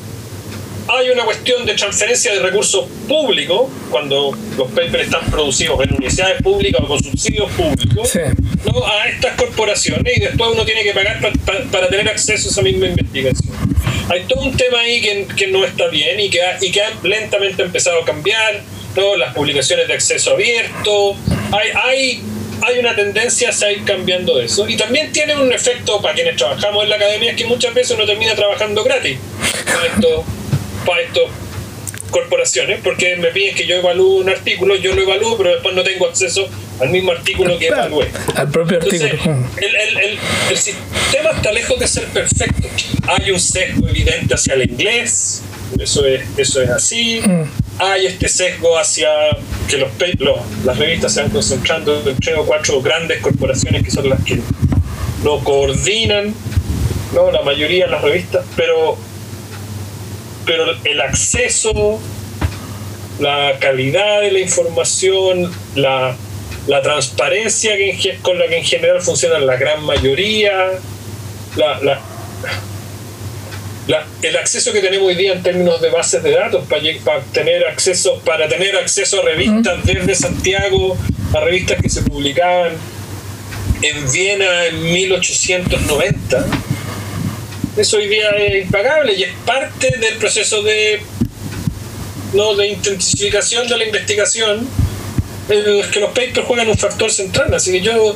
hay una cuestión de transferencia de recursos públicos cuando los papers están producidos en universidades públicas o con subsidios públicos, sí. ¿no? A estas corporaciones, y después uno tiene que pagar pa, pa, para tener acceso a esa misma investigación. Hay todo un tema ahí que, que no está bien y que ha, y que ha lentamente empezado a cambiar, ¿no? Las publicaciones de acceso abierto, hay, hay, hay una tendencia a ir cambiando eso, y también tiene un efecto para quienes trabajamos en la academia, es que muchas veces uno termina trabajando gratis para esto, para estas corporaciones, porque me piden que yo evalúe un artículo, yo lo evalúo, pero después no tengo acceso al mismo artículo que evalué, al propio Entonces, artículo el, el, el, el sistema está lejos de ser perfecto. Hay un sesgo evidente hacia el inglés, eso es, eso es así. mm. Hay este sesgo hacia que los, los las revistas se van concentrando en tres o cuatro grandes corporaciones que son las que lo coordinan, ¿no? La mayoría de las revistas, pero, pero el acceso, la calidad de la información, la, la transparencia que en, con la que en general funcionan la gran mayoría, la... la La, el acceso que tenemos hoy día en términos de bases de datos para, para tener acceso para tener acceso a revistas desde Santiago, a revistas que se publicaban en Viena en mil ochocientos noventa, eso hoy día es impagable y es parte del proceso de no de intensificación de la investigación en el que los papers juegan un factor central. Así que yo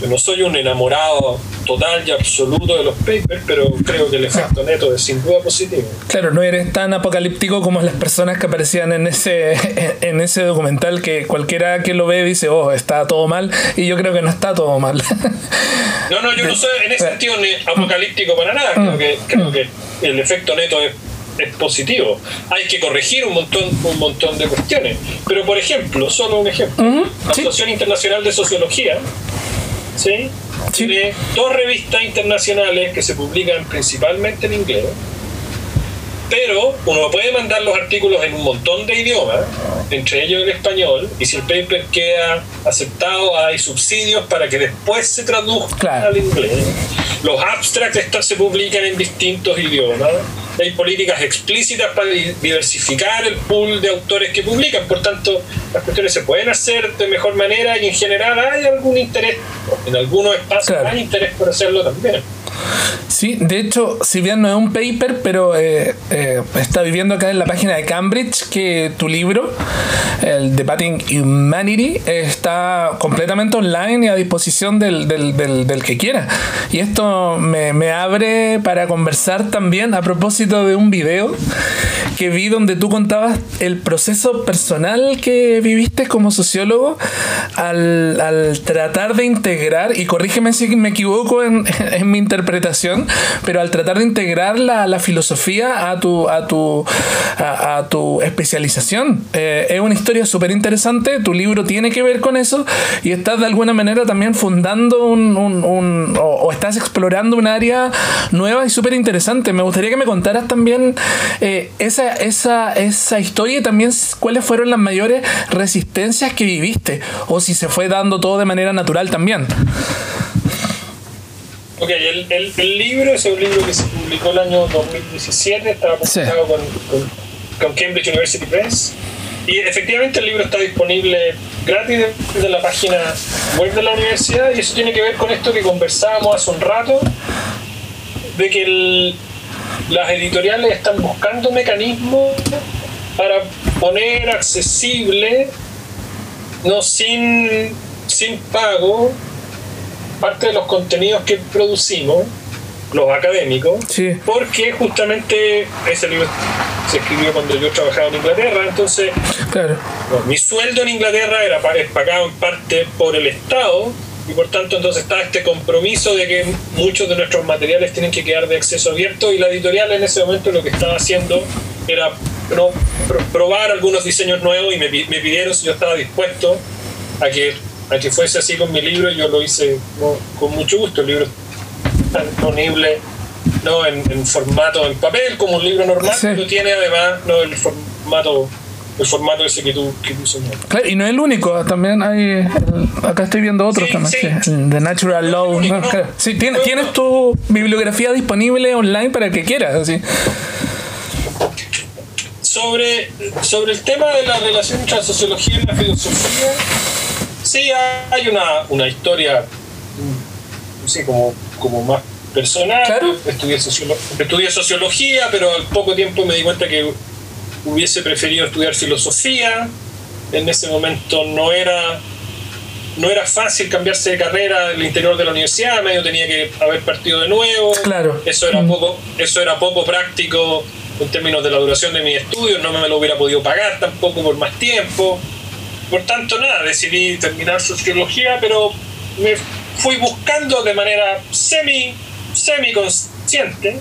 Yo no soy un enamorado total y absoluto de los papers, pero creo que el efecto neto es sin duda positivo. Claro, no eres tan apocalíptico como las personas que aparecían en ese, en ese documental, que cualquiera que lo ve dice, oh, está todo mal, y yo creo que no está todo mal. No, no, yo no soy en ese sentido ni apocalíptico para nada. Creo que, creo que el efecto neto es, es positivo. Hay que corregir un montón, un montón de cuestiones. Pero, por ejemplo, solo un ejemplo, uh-huh. la Asociación ¿Sí? Internacional de Sociología, ¿sí? Sí. Tiene dos revistas internacionales que se publican principalmente en inglés, pero uno puede mandar los artículos en un montón de idiomas, entre ellos el español, y si el paper queda aceptado hay subsidios para que después se traduzca claro. al inglés. Los abstracts estas se publican en distintos idiomas. Hay políticas explícitas para diversificar el pool de autores que publican, por tanto las cuestiones se pueden hacer de mejor manera y en general hay algún interés, en algunos espacios claro. hay interés por hacerlo también. Sí, de hecho, si bien no es un paper, pero eh, eh, está viviendo acá en la página de Cambridge que tu libro, el Debating Humanity, eh, está completamente online y a disposición del, del, del, del que quiera. Y esto me, me abre para conversar también a propósito de un video que vi donde tú contabas el proceso personal que viviste como sociólogo al, al tratar de integrar, y corrígeme si me equivoco en, en mi interpretación, pero al tratar de integrar la, la filosofía a tu a tu, a, a tu especialización. Eh, es una historia súper interesante, tu libro tiene que ver con eso y estás de alguna manera también fundando un, un, un o, o estás explorando un área nueva y súper interesante. Me gustaría que me contaras también eh, esa, esa, esa historia y también cuáles fueron las mayores resistencias que viviste, o si se fue dando todo de manera natural también. Ok, el, el, el libro es un libro que se publicó el año dos mil diecisiete, estaba publicado sí. con, con, con Cambridge University Press, y efectivamente el libro está disponible gratis desde la página web de la universidad, y eso tiene que ver con esto que conversábamos hace un rato, de que el, las editoriales están buscando mecanismos para poner accesible, no sin, sin pago, parte de los contenidos que producimos los académicos, sí. porque justamente ese libro se escribió cuando yo trabajaba en Inglaterra, entonces claro. no, mi sueldo en Inglaterra era pagado en parte por el Estado, y por tanto entonces está este compromiso de que muchos de nuestros materiales tienen que quedar de acceso abierto, y la editorial en ese momento lo que estaba haciendo era no, probar algunos diseños nuevos, y me, me pidieron si yo estaba dispuesto a que a que fuese así con mi libro. Yo lo hice no, con mucho gusto. El libro está disponible no en, en formato en papel como un libro normal, sí. pero tiene además no el formato el formato ese que tú que tú soñaste. Claro, y no es el único, también hay el, acá estoy viendo otros sí, también sí. Sí. The Natural Law, no, no, no. Claro. Sí, tienes, no, tienes tu bibliografía disponible online para el que quieras, así. Sobre sobre el tema de la relación entre la sociología y la filosofía, sí, hay una, una historia sí, como, como más personal. Claro. Estudié, sociolo- estudié sociología, pero al poco tiempo me di cuenta que hubiese preferido estudiar filosofía. En ese momento no era, no era fácil cambiarse de carrera en el interior de la universidad, medio tenía que haber partido de nuevo. Claro. Eso era poco, eso era poco práctico en términos de la duración de mis estudios, no me lo hubiera podido pagar tampoco por más tiempo. Por tanto, nada, decidí terminar sociología, pero me fui buscando de manera semi, semi consciente,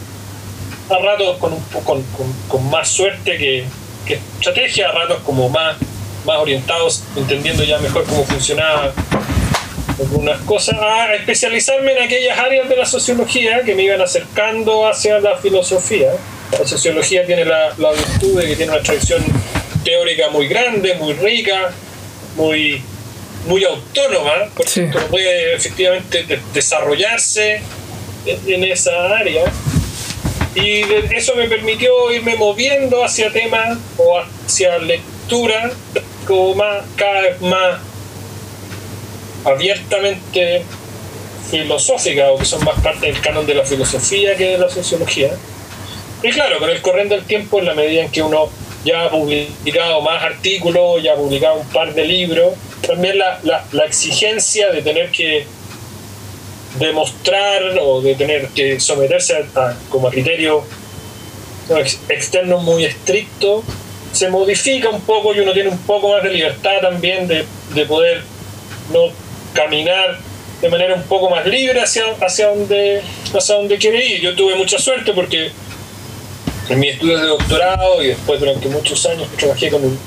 a ratos con, un, con, con, con más suerte que, que estrategia, a ratos como más, más orientados, entendiendo ya mejor cómo funcionaban algunas cosas, a especializarme en aquellas áreas de la sociología que me iban acercando hacia la filosofía. La sociología tiene la, la virtud de que tiene una tradición teórica muy grande, muy rica, muy, muy autónoma, porque sí. puede efectivamente de, desarrollarse en, en esa área, y de, eso me permitió irme moviendo hacia temas o hacia lectura como más, cada vez más abiertamente filosófica, o que son más parte del canon de la filosofía que de la sociología. Y claro, con el correr del tiempo, en la medida en que uno ya ha publicado más artículos, ya ha publicado un par de libros, también la, la, la exigencia de tener que demostrar o de tener que someterse a, a, como a criterio ex, externo muy estricto, se modifica un poco y uno tiene un poco más de libertad también de, de poder no caminar de manera un poco más libre hacia, hacia, donde, hacia donde quiere ir. Yo tuve mucha suerte porque en mis estudios de doctorado y después durante muchos años trabajé con un,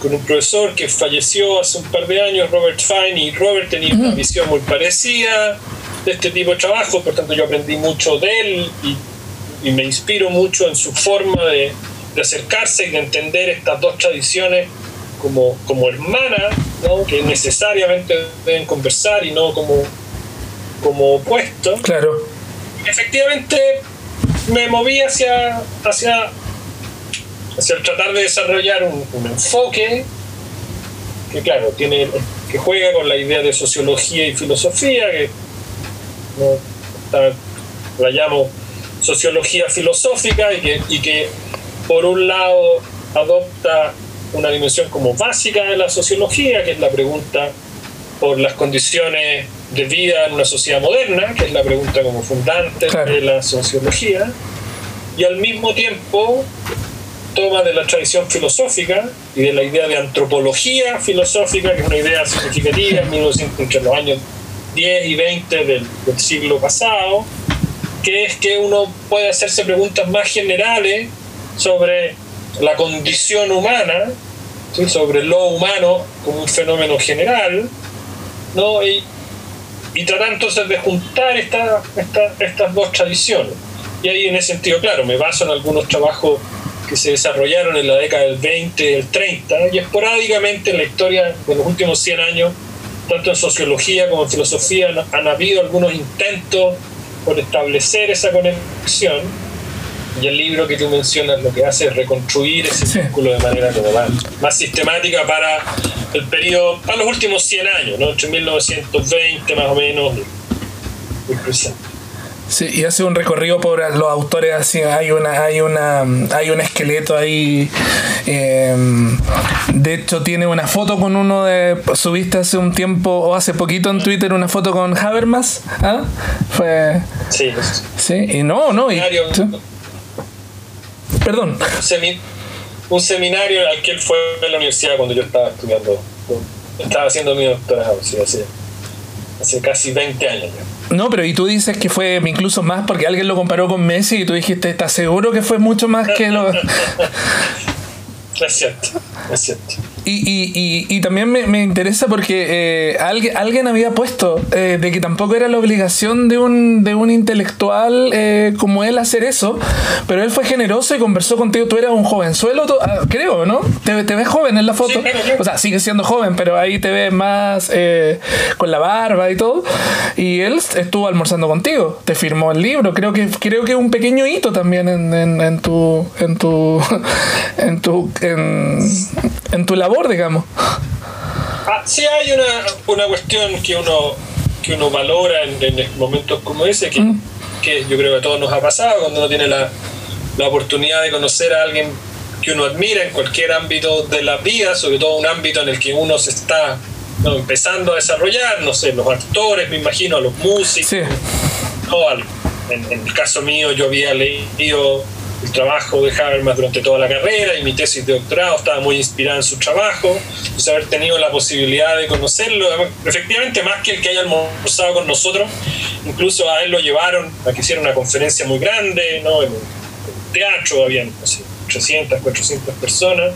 con un profesor que falleció hace un par de años, Robert Fine, y Robert tenía una visión muy parecida de este tipo de trabajo, por tanto yo aprendí mucho de él y, y me inspiro mucho en su forma de, de acercarse y de entender estas dos tradiciones como, como hermanas, ¿no? Que necesariamente deben conversar y no como, como opuestos. Claro. Efectivamente me moví hacia, hacia, hacia el tratar de desarrollar un, un enfoque que, claro, tiene, que juega con la idea de sociología y filosofía, que ¿no? Está, la llamo sociología filosófica, y que, y que por un lado adopta una dimensión como básica de la sociología, que es la pregunta por las condiciones de vida en una sociedad moderna, que es la pregunta como fundante claro. de la sociología, y al mismo tiempo toma de la tradición filosófica y de la idea de antropología filosófica, que es una idea significativa entre los años diez y veinte del, del siglo pasado, que es que uno puede hacerse preguntas más generales sobre la condición humana, ¿sí? Sobre lo humano como un fenómeno general, ¿no? Y, y tratar entonces de juntar esta, esta, estas dos tradiciones. Y ahí en ese sentido, claro, me baso en algunos trabajos que se desarrollaron en la década del veinte y del treinta, y esporádicamente en la historia de los últimos cien años, tanto en sociología como en filosofía, han, han habido algunos intentos por establecer esa conexión, y el libro que tú mencionas lo que hace es reconstruir ese círculo de manera como más, más sistemática para el periodo, para los últimos cien años, ¿no? Entre mil novecientos veinte más o menos y presente. Sí, y hace un recorrido por los autores, así hay una, hay una, hay un esqueleto ahí. Eh, de hecho, tiene una foto con uno de. Subiste hace un tiempo o hace poquito en Twitter una foto con Habermas, ¿ah? Fue. Sí. Sí. Y no, no. Y, ¿sí? Perdón. Un, semin un seminario al que él fue en la universidad cuando yo estaba estudiando, estaba haciendo mi doctorado, sí, hace, hace casi veinte años ya. No, pero y tú dices que fue incluso más porque alguien lo comparó con Messi y tú dijiste, ¿estás seguro que fue mucho más que lo...? Es cierto, es cierto. Y, y, y, y también me, me interesa porque eh, alguien, alguien había puesto eh, de que tampoco era la obligación de un, de un intelectual eh, como él hacer eso, pero él fue generoso y conversó contigo. Tú eras un jovenzuelo, tú, creo, ¿no? Te, te ves joven en la foto. Sí, claro, claro. O sea, sigues siendo joven, pero ahí te ves más eh, con la barba y todo. Y él estuvo almorzando contigo, te firmó el libro. Creo que creo que un pequeño hito también en, en, en tu en tu en tu en, en tu labor, digamos. Ah, sí, hay una, una cuestión que uno que uno valora en, en momentos como ese, que, mm. que yo creo que a todos nos ha pasado cuando uno tiene la, la oportunidad de conocer a alguien que uno admira en cualquier ámbito de la vida, sobre todo un ámbito en el que uno se está no, empezando a desarrollar, no sé, los actores, me imagino, a los músicos. Sí. No, al, en, en el caso mío yo había leído el trabajo de Habermas durante toda la carrera y mi tesis de doctorado estaba muy inspirada en su trabajo, pues haber tenido la posibilidad de conocerlo, efectivamente más que el que haya almorzado con nosotros, incluso a él lo llevaron a que hiciera una conferencia muy grande, ¿no? En un teatro habían no sé, trescientas, cuatrocientas personas,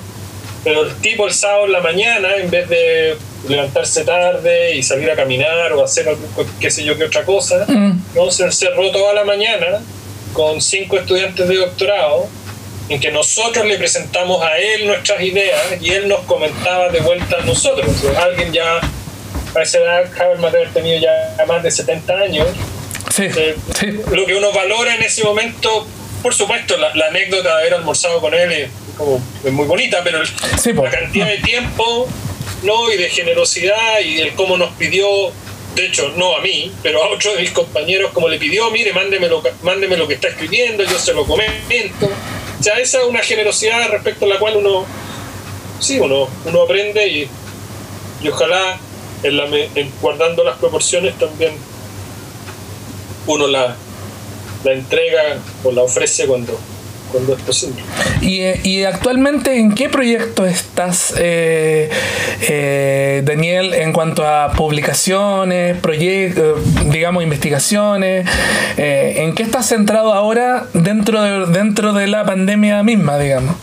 pero el tipo el sábado en la mañana, en vez de levantarse tarde y salir a caminar o hacer algún, qué sé yo qué otra cosa, mm. ¿no? Se encerró toda la mañana con cinco estudiantes de doctorado, en que nosotros le presentamos a él nuestras ideas y él nos comentaba de vuelta a nosotros. O sea, alguien ya, a esa edad, Habermas debe haber tenido ya más de setenta años. Sí, eh, sí. Lo que uno valora en ese momento, por supuesto, la, la anécdota de haber almorzado con él es, como, es muy bonita, pero el, sí, la cantidad de tiempo, ¿no? Y de generosidad y el cómo nos pidió. De hecho, no a mí, pero a otro de mis compañeros, como le pidió, mire, mándeme lo, mándeme lo que está escribiendo, yo se lo comento. O sea, esa es una generosidad respecto a la cual uno, sí, uno, uno aprende y, y ojalá, en la, en, guardando las proporciones, también uno la, la entrega o la ofrece cuando, cuando es posible. ¿Y, y actualmente en qué proyecto estás, eh, eh, Daniel, en cuanto a publicaciones, proyectos, digamos investigaciones? Eh, ¿En qué estás centrado ahora dentro de, dentro de la pandemia misma, digamos?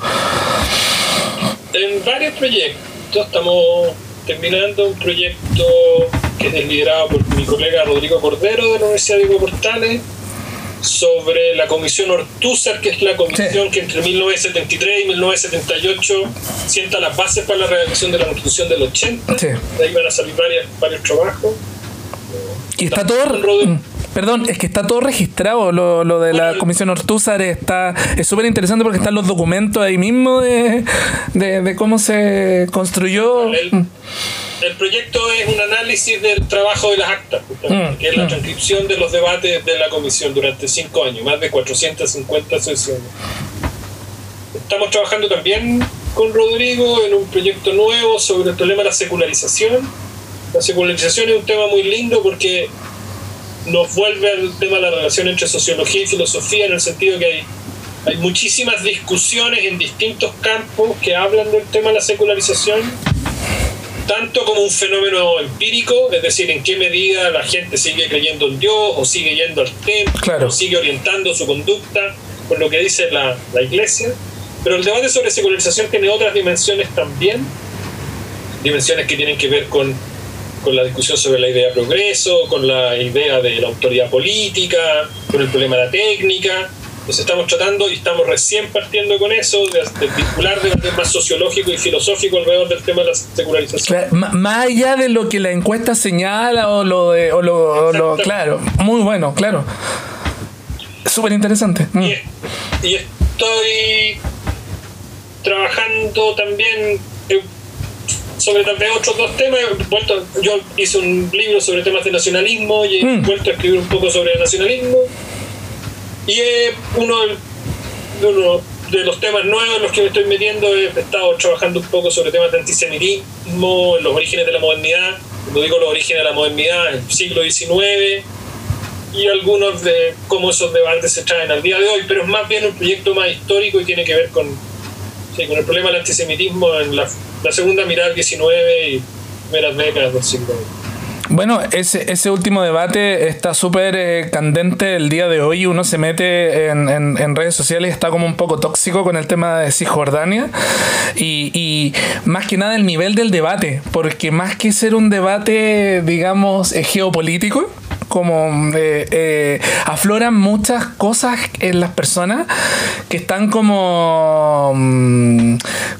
En varios proyectos. Estamos terminando un proyecto que es liderado por mi colega Rodrigo Cordero de la Universidad de Diego Portales sobre la Comisión Ortúzar, que es la comisión sí. que entre mil novecientos setenta y tres y mil novecientos setenta y ocho sienta las bases para la redacción de la Constitución del ochenta. Sí. De ahí van a salir varias, varios trabajos. Y está todo... Perdón, es que está todo registrado. Lo, lo de la Comisión Ortúzar está, es súper interesante porque están los documentos ahí mismo de, de, de cómo se construyó. El, el proyecto es un análisis del trabajo de las actas, justamente, mm, que es la mm. transcripción de los debates de la Comisión durante cinco años, más de cuatrocientas cincuenta sesiones. Estamos trabajando también con Rodrigo en un proyecto nuevo sobre el problema de la secularización. La secularización es un tema muy lindo porque nos vuelve al tema de la relación entre sociología y filosofía, en el sentido que hay, hay muchísimas discusiones en distintos campos que hablan del tema de la secularización, tanto como un fenómeno empírico, es decir, en qué medida la gente sigue creyendo en Dios o sigue yendo al templo, claro, o sigue orientando su conducta por lo que dice la, la Iglesia. Pero el debate sobre secularización tiene otras dimensiones también, dimensiones que tienen que ver con con la discusión sobre la idea de progreso, con la idea de la autoridad política, con el problema de la técnica. Entonces estamos tratando y estamos recién partiendo con eso, de, de vincular debates más sociológico y filosófico alrededor del tema de la secularización. Claro, más allá de lo que la encuesta señala o lo... de, o lo, lo claro, muy bueno, claro. Súper interesante. Mm. Y, y estoy trabajando también... Eh, sobre también otros dos temas. Yo hice un libro sobre temas de nacionalismo y he mm. vuelto a escribir un poco sobre el nacionalismo, y uno de, uno de los temas nuevos en los que me estoy metiendo, he estado trabajando un poco sobre temas de antisemitismo, los orígenes de la modernidad. Cuando digo los orígenes de la modernidad, el siglo diecinueve, y algunos de cómo esos debates se traen al día de hoy, pero es más bien un proyecto más histórico y tiene que ver con, sí, con el problema del antisemitismo en la La segunda mirada del diecinueve y primeras décadas del siglo. Bueno, ese, ese último debate está súper eh, candente el día de hoy. Uno se mete en, en, en redes sociales, está como un poco tóxico con el tema de Cisjordania y, y más que nada el nivel del debate, porque más que ser un debate, digamos, geopolítico, como eh, eh, afloran muchas cosas en las personas que están como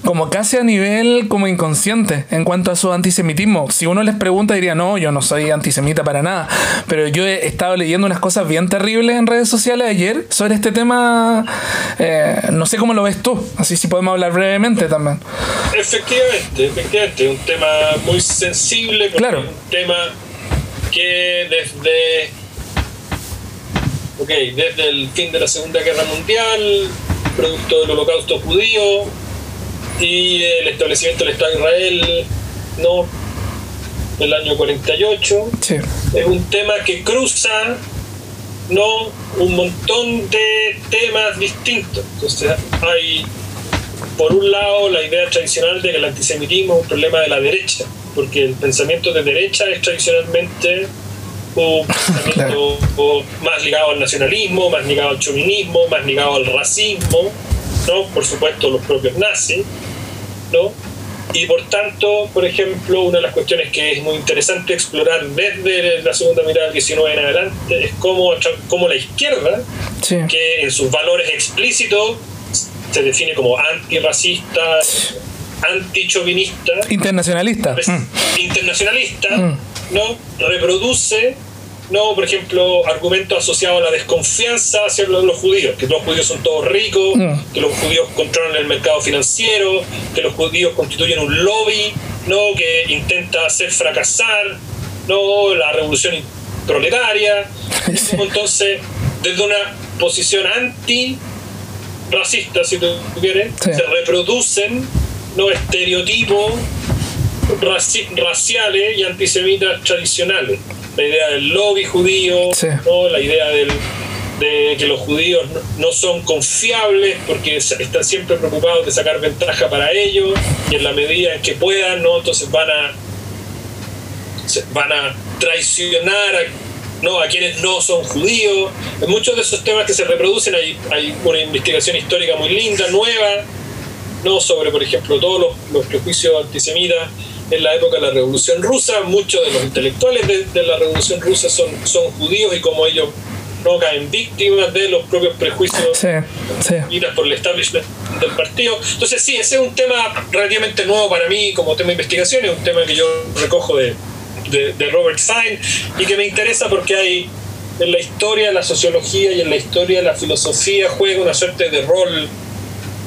como casi a nivel como inconsciente en cuanto a su antisemitismo. Si uno les pregunta diría, no, yo no soy antisemita para nada, pero yo he estado leyendo unas cosas bien terribles en redes sociales ayer sobre este tema. Eh, no sé cómo lo ves tú, así si podemos hablar brevemente también. Efectivamente, efectivamente, un tema muy sensible, claro, un tema que desde, okay, desde el fin de la Segunda Guerra Mundial, producto del Holocausto judío y el establecimiento del Estado de Israel, ¿no?, del año cuarenta y ocho, sí, es un tema que cruza, ¿no?, un montón de temas distintos. Entonces hay, por un lado, la idea tradicional de que el antisemitismo es un problema de la derecha, porque el pensamiento de derecha es tradicionalmente un pensamiento claro, más ligado al nacionalismo, más ligado al chauvinismo, más ligado al racismo, ¿no?, por supuesto los propios nazis, ¿no? Y por tanto, por ejemplo, una de las cuestiones que es muy interesante explorar desde la segunda mirada del diecinueve en adelante es cómo, cómo la izquierda, sí, que en sus valores explícitos se define como antirracista, antichauvinista, internacionalista, mm. internacionalista, mm. ¿no?, reproduce, ¿no?, por ejemplo, argumentos asociados a la desconfianza hacia los judíos, que los judíos son todos ricos, mm. que los judíos controlan el mercado financiero, que los judíos constituyen un lobby, ¿no?, que intenta hacer fracasar, ¿no?, la revolución proletaria. Sí. Entonces, desde una posición anti-racista, si tú quieres, sí, se reproducen, ¿no?, estereotipos raci raciales y antisemitas tradicionales. La idea del lobby judío, sí. ¿no? La idea del, de que los judíos no, no son confiables porque están siempre preocupados de sacar ventaja para ellos, y en la medida en que puedan, ¿no? Entonces van a van a traicionar a, ¿no? a quienes no son judíos. En muchos de esos temas que se reproducen hay, hay una investigación histórica muy linda, nueva, ¿no? sobre, por ejemplo, todos los, los prejuicios antisemitas en la época de la Revolución Rusa. Muchos de los intelectuales de, de la Revolución Rusa son, son judíos, y como ellos no caen víctimas de los propios prejuicios sí, sí. por el establishment del partido. Entonces sí, ese es un tema relativamente nuevo para mí como tema de investigación. Es un tema que yo recojo de, de, de Robert Stein, y que me interesa porque hay en la historia de la sociología y en la historia de la filosofía juega una suerte de rol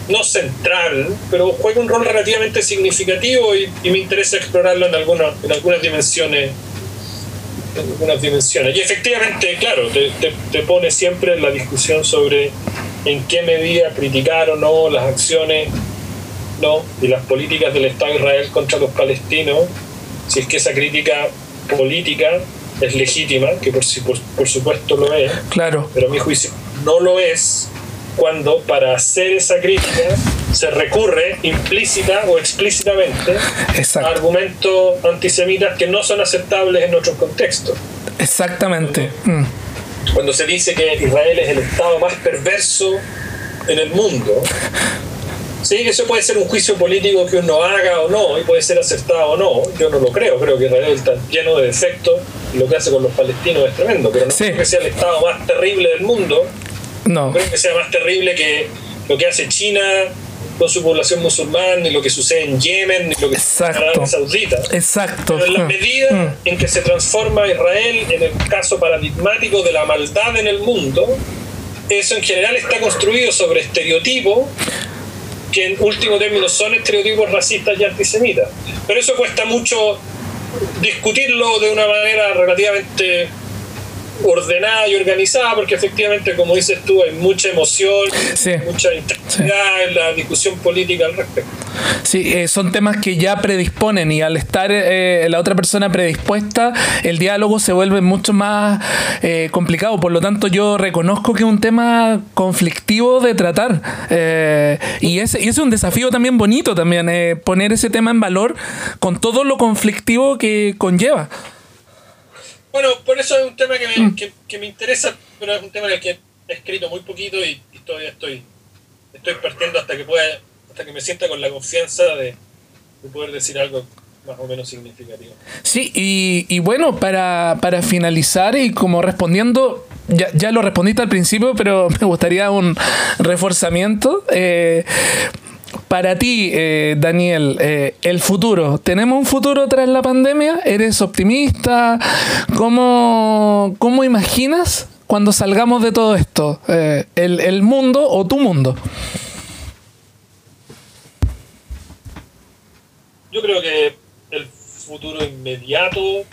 no central, pero juega un rol relativamente significativo, y, y me interesa explorarlo en algunas, en algunas dimensiones en algunas dimensiones. Y efectivamente, claro, te, te, te pone siempre en la discusión sobre en qué medida criticar o no las acciones, ¿no? y las políticas del Estado de Israel contra los palestinos, si es que esa crítica política es legítima, que por, por, por supuesto lo es, claro. pero a mi juicio no lo es cuando para hacer esa crítica se recurre implícita o explícitamente Exacto. a argumentos antisemitas que no son aceptables en otros contextos. Exactamente. Cuando, mm. cuando se dice que Israel es el Estado más perverso en el mundo, sí, eso puede ser un juicio político que uno haga o no, y puede ser aceptado o no. Yo no lo creo, creo que Israel está lleno de defectos, y lo que hace con los palestinos es tremendo, pero no sí. creo que sea el Estado más terrible del mundo. No. Creo que sea más terrible que lo que hace China con su población musulmana, ni lo que sucede en Yemen, ni lo que sucede en Arabia Saudita. Exacto. Pero en la medida mm. en que se transforma Israel en el caso paradigmático de la maldad en el mundo, eso en general está construido sobre estereotipos que en último término son estereotipos racistas y antisemitas. Pero eso cuesta mucho discutirlo de una manera relativamente ordenada y organizada, porque efectivamente, como dices tú, hay mucha emoción, sí, mucha intensidad sí. en la discusión política al respecto. Sí, eh, son temas que ya predisponen, y al estar eh, la otra persona predispuesta, el diálogo se vuelve mucho más eh, complicado. Por lo tanto, yo reconozco que es un tema conflictivo de tratar, eh, y, es, y es un desafío también bonito también eh, poner ese tema en valor con todo lo conflictivo que conlleva. Bueno, por eso es un tema que me, que, que me interesa, pero es un tema en el que he escrito muy poquito, y, y todavía estoy estoy partiendo hasta que pueda, hasta que me sienta con la confianza de, de poder decir algo más o menos significativo. Sí, y, y bueno, para, para finalizar, y como respondiendo, ya, ya lo respondiste al principio, pero me gustaría un reforzamiento. Eh, Para ti, eh, Daniel, eh, el futuro. ¿Tenemos un futuro tras la pandemia? ¿Eres optimista? ¿Cómo, cómo imaginas cuando salgamos de todo esto? Eh, el, el mundo o tu mundo. Yo creo que el futuro inmediato,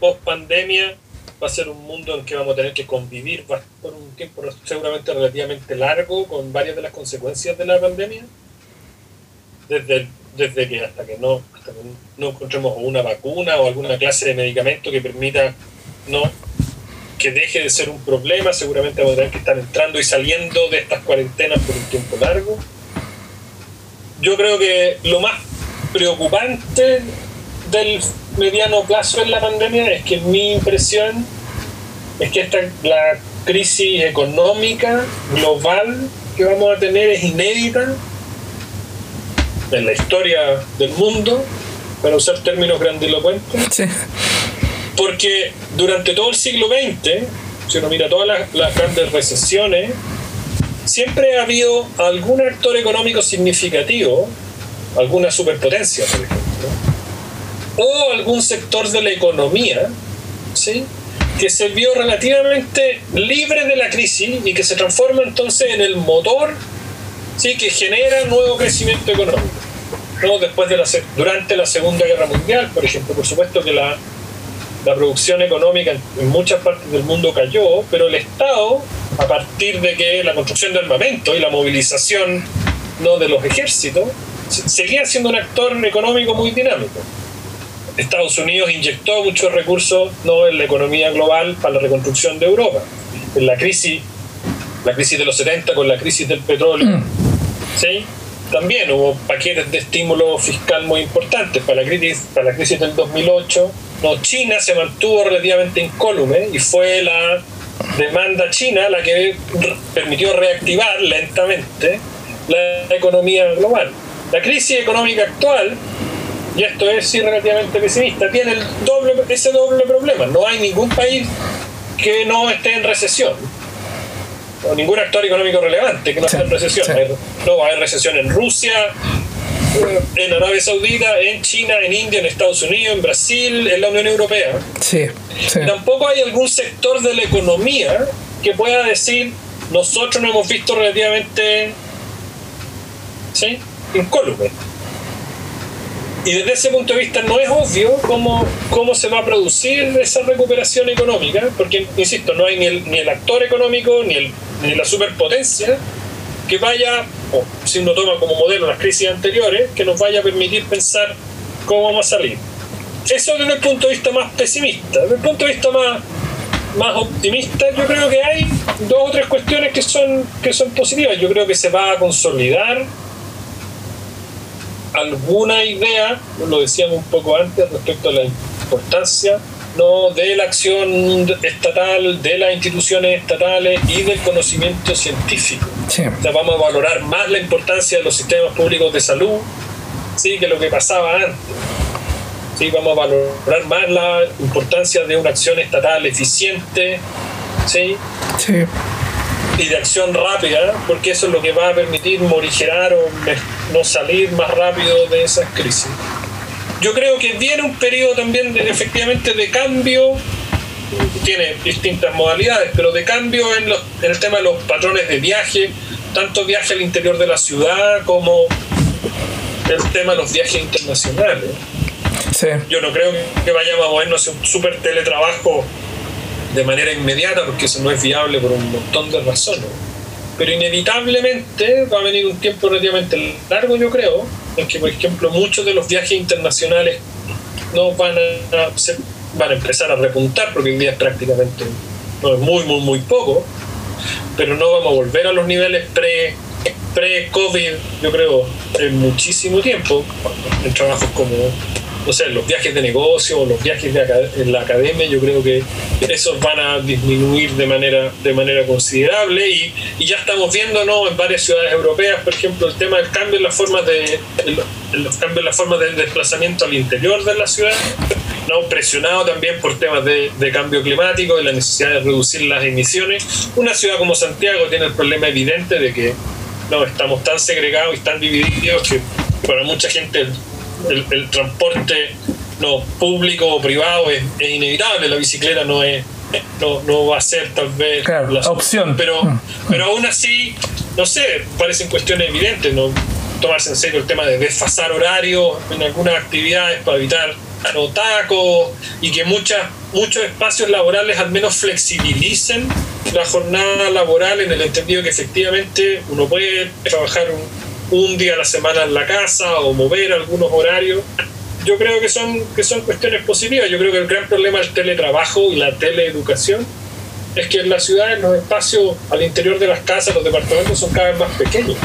post pandemia, va a ser un mundo en que vamos a tener que convivir por un tiempo seguramente relativamente largo con varias de las consecuencias de la pandemia, desde, desde que hasta que no hasta que no encontremos una vacuna o alguna clase de medicamento que permita no que deje de ser un problema. Seguramente vamos a tener que estar entrando y saliendo de estas cuarentenas por un tiempo largo. Yo creo que lo más preocupante del mediano plazo en la pandemia es que mi impresión es que esta, la crisis económica global que vamos a tener es inédita en la historia del mundo, para usar términos grandilocuentes, sí. porque durante todo el siglo veinte, si uno mira todas las, las grandes recesiones, siempre ha habido algún actor económico significativo, alguna superpotencia, por ejemplo, o algún sector de la economía, ¿sí? que se vio relativamente libre de la crisis y que se transforma entonces en el motor, ¿sí? que genera nuevo crecimiento económico, ¿no? Después de la, durante la Segunda Guerra Mundial, por ejemplo, por supuesto que la, la producción económica en muchas partes del mundo cayó, pero el Estado, a partir de que la construcción de armamento y la movilización, ¿no? de los ejércitos, seguía siendo un actor económico muy dinámico. Estados Unidos inyectó muchos recursos, ¿no?, en la economía global para la reconstrucción de Europa. En la crisis, la crisis de los setenta con la crisis del petróleo, ¿sí?, también hubo paquetes de estímulo fiscal muy importantes. Para la crisis, para la crisis del dos mil ocho, ¿no?, China se mantuvo relativamente incólume y fue la demanda china la que permitió reactivar lentamente la economía global. La crisis económica actual, y esto es sí relativamente pesimista, tiene el doble, ese doble problema. No hay ningún país que no esté en recesión, o ningún actor económico relevante que no sí, esté en recesión. Sí. Hay, no, hay recesión en Rusia, en Arabia Saudita, en China, en India, en Estados Unidos, en Brasil, en la Unión Europea. Sí, sí. Tampoco hay algún sector de la economía que pueda decir nosotros nos hemos visto relativamente, ¿sí?, incólume. Y desde ese punto de vista no es obvio cómo, cómo se va a producir esa recuperación económica, porque, insisto, no hay ni el, ni el actor económico, ni, el, ni la superpotencia que vaya, o si uno toma como modelo las crisis anteriores, que nos vaya a permitir pensar cómo vamos a salir. Eso desde el punto de vista más pesimista. Desde el punto de vista más, más optimista, yo creo que hay dos o tres cuestiones que son, que son positivas. Yo creo que se va a consolidar alguna idea, lo decíamos un poco antes, respecto a la importancia, ¿no?, de la acción estatal, de las instituciones estatales y del conocimiento científico. Sí. O sea, vamos a valorar más la importancia de los sistemas públicos de salud, ¿sí?, que lo que pasaba antes. ¿Sí? Vamos a valorar más la importancia de una acción estatal eficiente, ¿sí?, sí, y de acción rápida, porque eso es lo que va a permitir morigerar o no salir más rápido de esas crisis. Yo creo que viene un periodo también de, efectivamente, de cambio, tiene distintas modalidades, pero de cambio en, los, en el tema de los patrones de viaje, tanto viaje al interior de la ciudad como el tema de los viajes internacionales. Sí. Yo no creo que vayamos a movernos a un súper teletrabajo de manera inmediata, porque eso no es viable por un montón de razones, pero inevitablemente va a venir un tiempo relativamente largo, yo creo, en que, por ejemplo, muchos de los viajes internacionales no van a ser, van a empezar a repuntar, porque hoy día es prácticamente, no, es muy muy muy poco, pero no vamos a volver a los niveles pre pre-COVID, yo creo, en muchísimo tiempo, en trabajos como, no sé, los viajes de negocio, los viajes de acad- en la academia. Yo creo que esos van a disminuir de manera, de manera considerable, y, y ya estamos viendo, ¿no?, en varias ciudades europeas, por ejemplo, el tema del cambio en las formas de el, el cambio en las formas del desplazamiento al interior de la ciudad, ¿no?, presionado también por temas de, de cambio climático y la necesidad de reducir las emisiones. Una ciudad como Santiago tiene el problema evidente de que no estamos tan segregados y tan divididos que para mucha gente El, el transporte no público o privado es, es inevitable. La bicicleta no es no, no va a ser tal vez, claro, la opción, pero, mm. pero aún así, no sé, parecen cuestiones evidentes, no tomarse en serio el tema de desfasar horarios en algunas actividades para evitar tacos, y que muchas muchos espacios laborales al menos flexibilicen la jornada laboral, en el entendido que efectivamente uno puede trabajar un un día a la semana en la casa o mover algunos horarios. Yo creo que son, que son cuestiones positivas. Yo creo que el gran problema del teletrabajo y la teleeducación es que en las ciudades los espacios al interior de las casas, los departamentos, son cada vez más pequeños.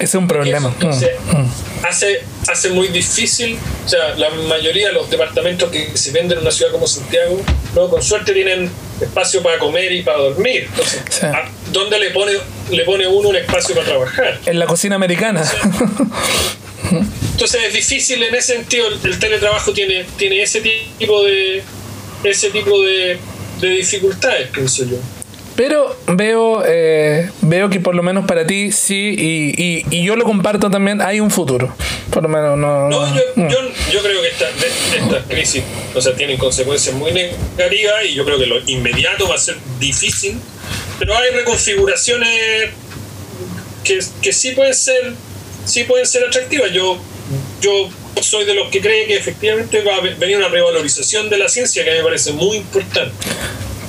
Es un problema. Eso, entonces, mm. hace, hace muy difícil, o sea, la mayoría de los departamentos que se venden en una ciudad como Santiago, ¿no?, con suerte tienen espacio para comer y para dormir. Entonces, sí. ¿a dónde le pone, le pone uno un espacio para trabajar? En la cocina americana. Entonces, entonces es difícil en ese sentido. El teletrabajo tiene, tiene ese tipo de ese tipo de, de dificultades, pienso yo. Pero veo, eh, veo que por lo menos para ti sí, y, y, y yo lo comparto también, hay un futuro. Por lo menos no... No, no yo, no. Yo, yo creo que estas esta crisis, o sea, tienen consecuencias muy negativas, y yo creo que lo inmediato va a ser difícil, pero hay reconfiguraciones que, que sí pueden ser sí pueden ser atractivas. Yo, yo soy de los que cree que efectivamente va a venir una revalorización de la ciencia, que a mí me parece muy importante,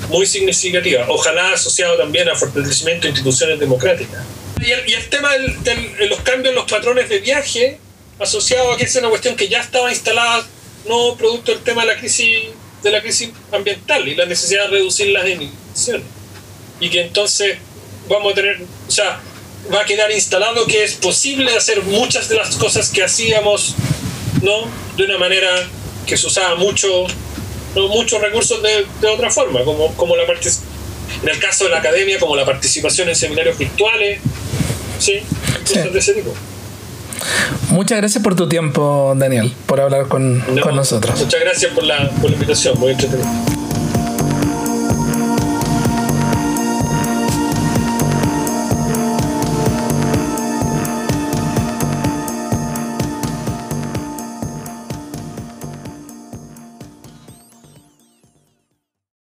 muy significativa, ojalá asociado también a fortalecimiento de instituciones democráticas. Y el, y el tema de los cambios en los patrones de viaje, asociado a que es una cuestión que ya estaba instalada, no producto del tema de la crisis, de la crisis ambiental y la necesidad de reducir las emisiones. Y que entonces vamos a tener, o sea, va a quedar instalado que es posible hacer muchas de las cosas que hacíamos, ¿no?, de una manera que se usaba mucho, ¿no?, muchos recursos de, de otra forma, como, como la parte, en el caso de la academia, como la participación en seminarios virtuales, ¿sí? Cosas sí. de ese tipo. Muchas gracias por tu tiempo, Daniel, por hablar con, no, con nosotros. Muchas gracias por la, por la invitación, muy entretenido.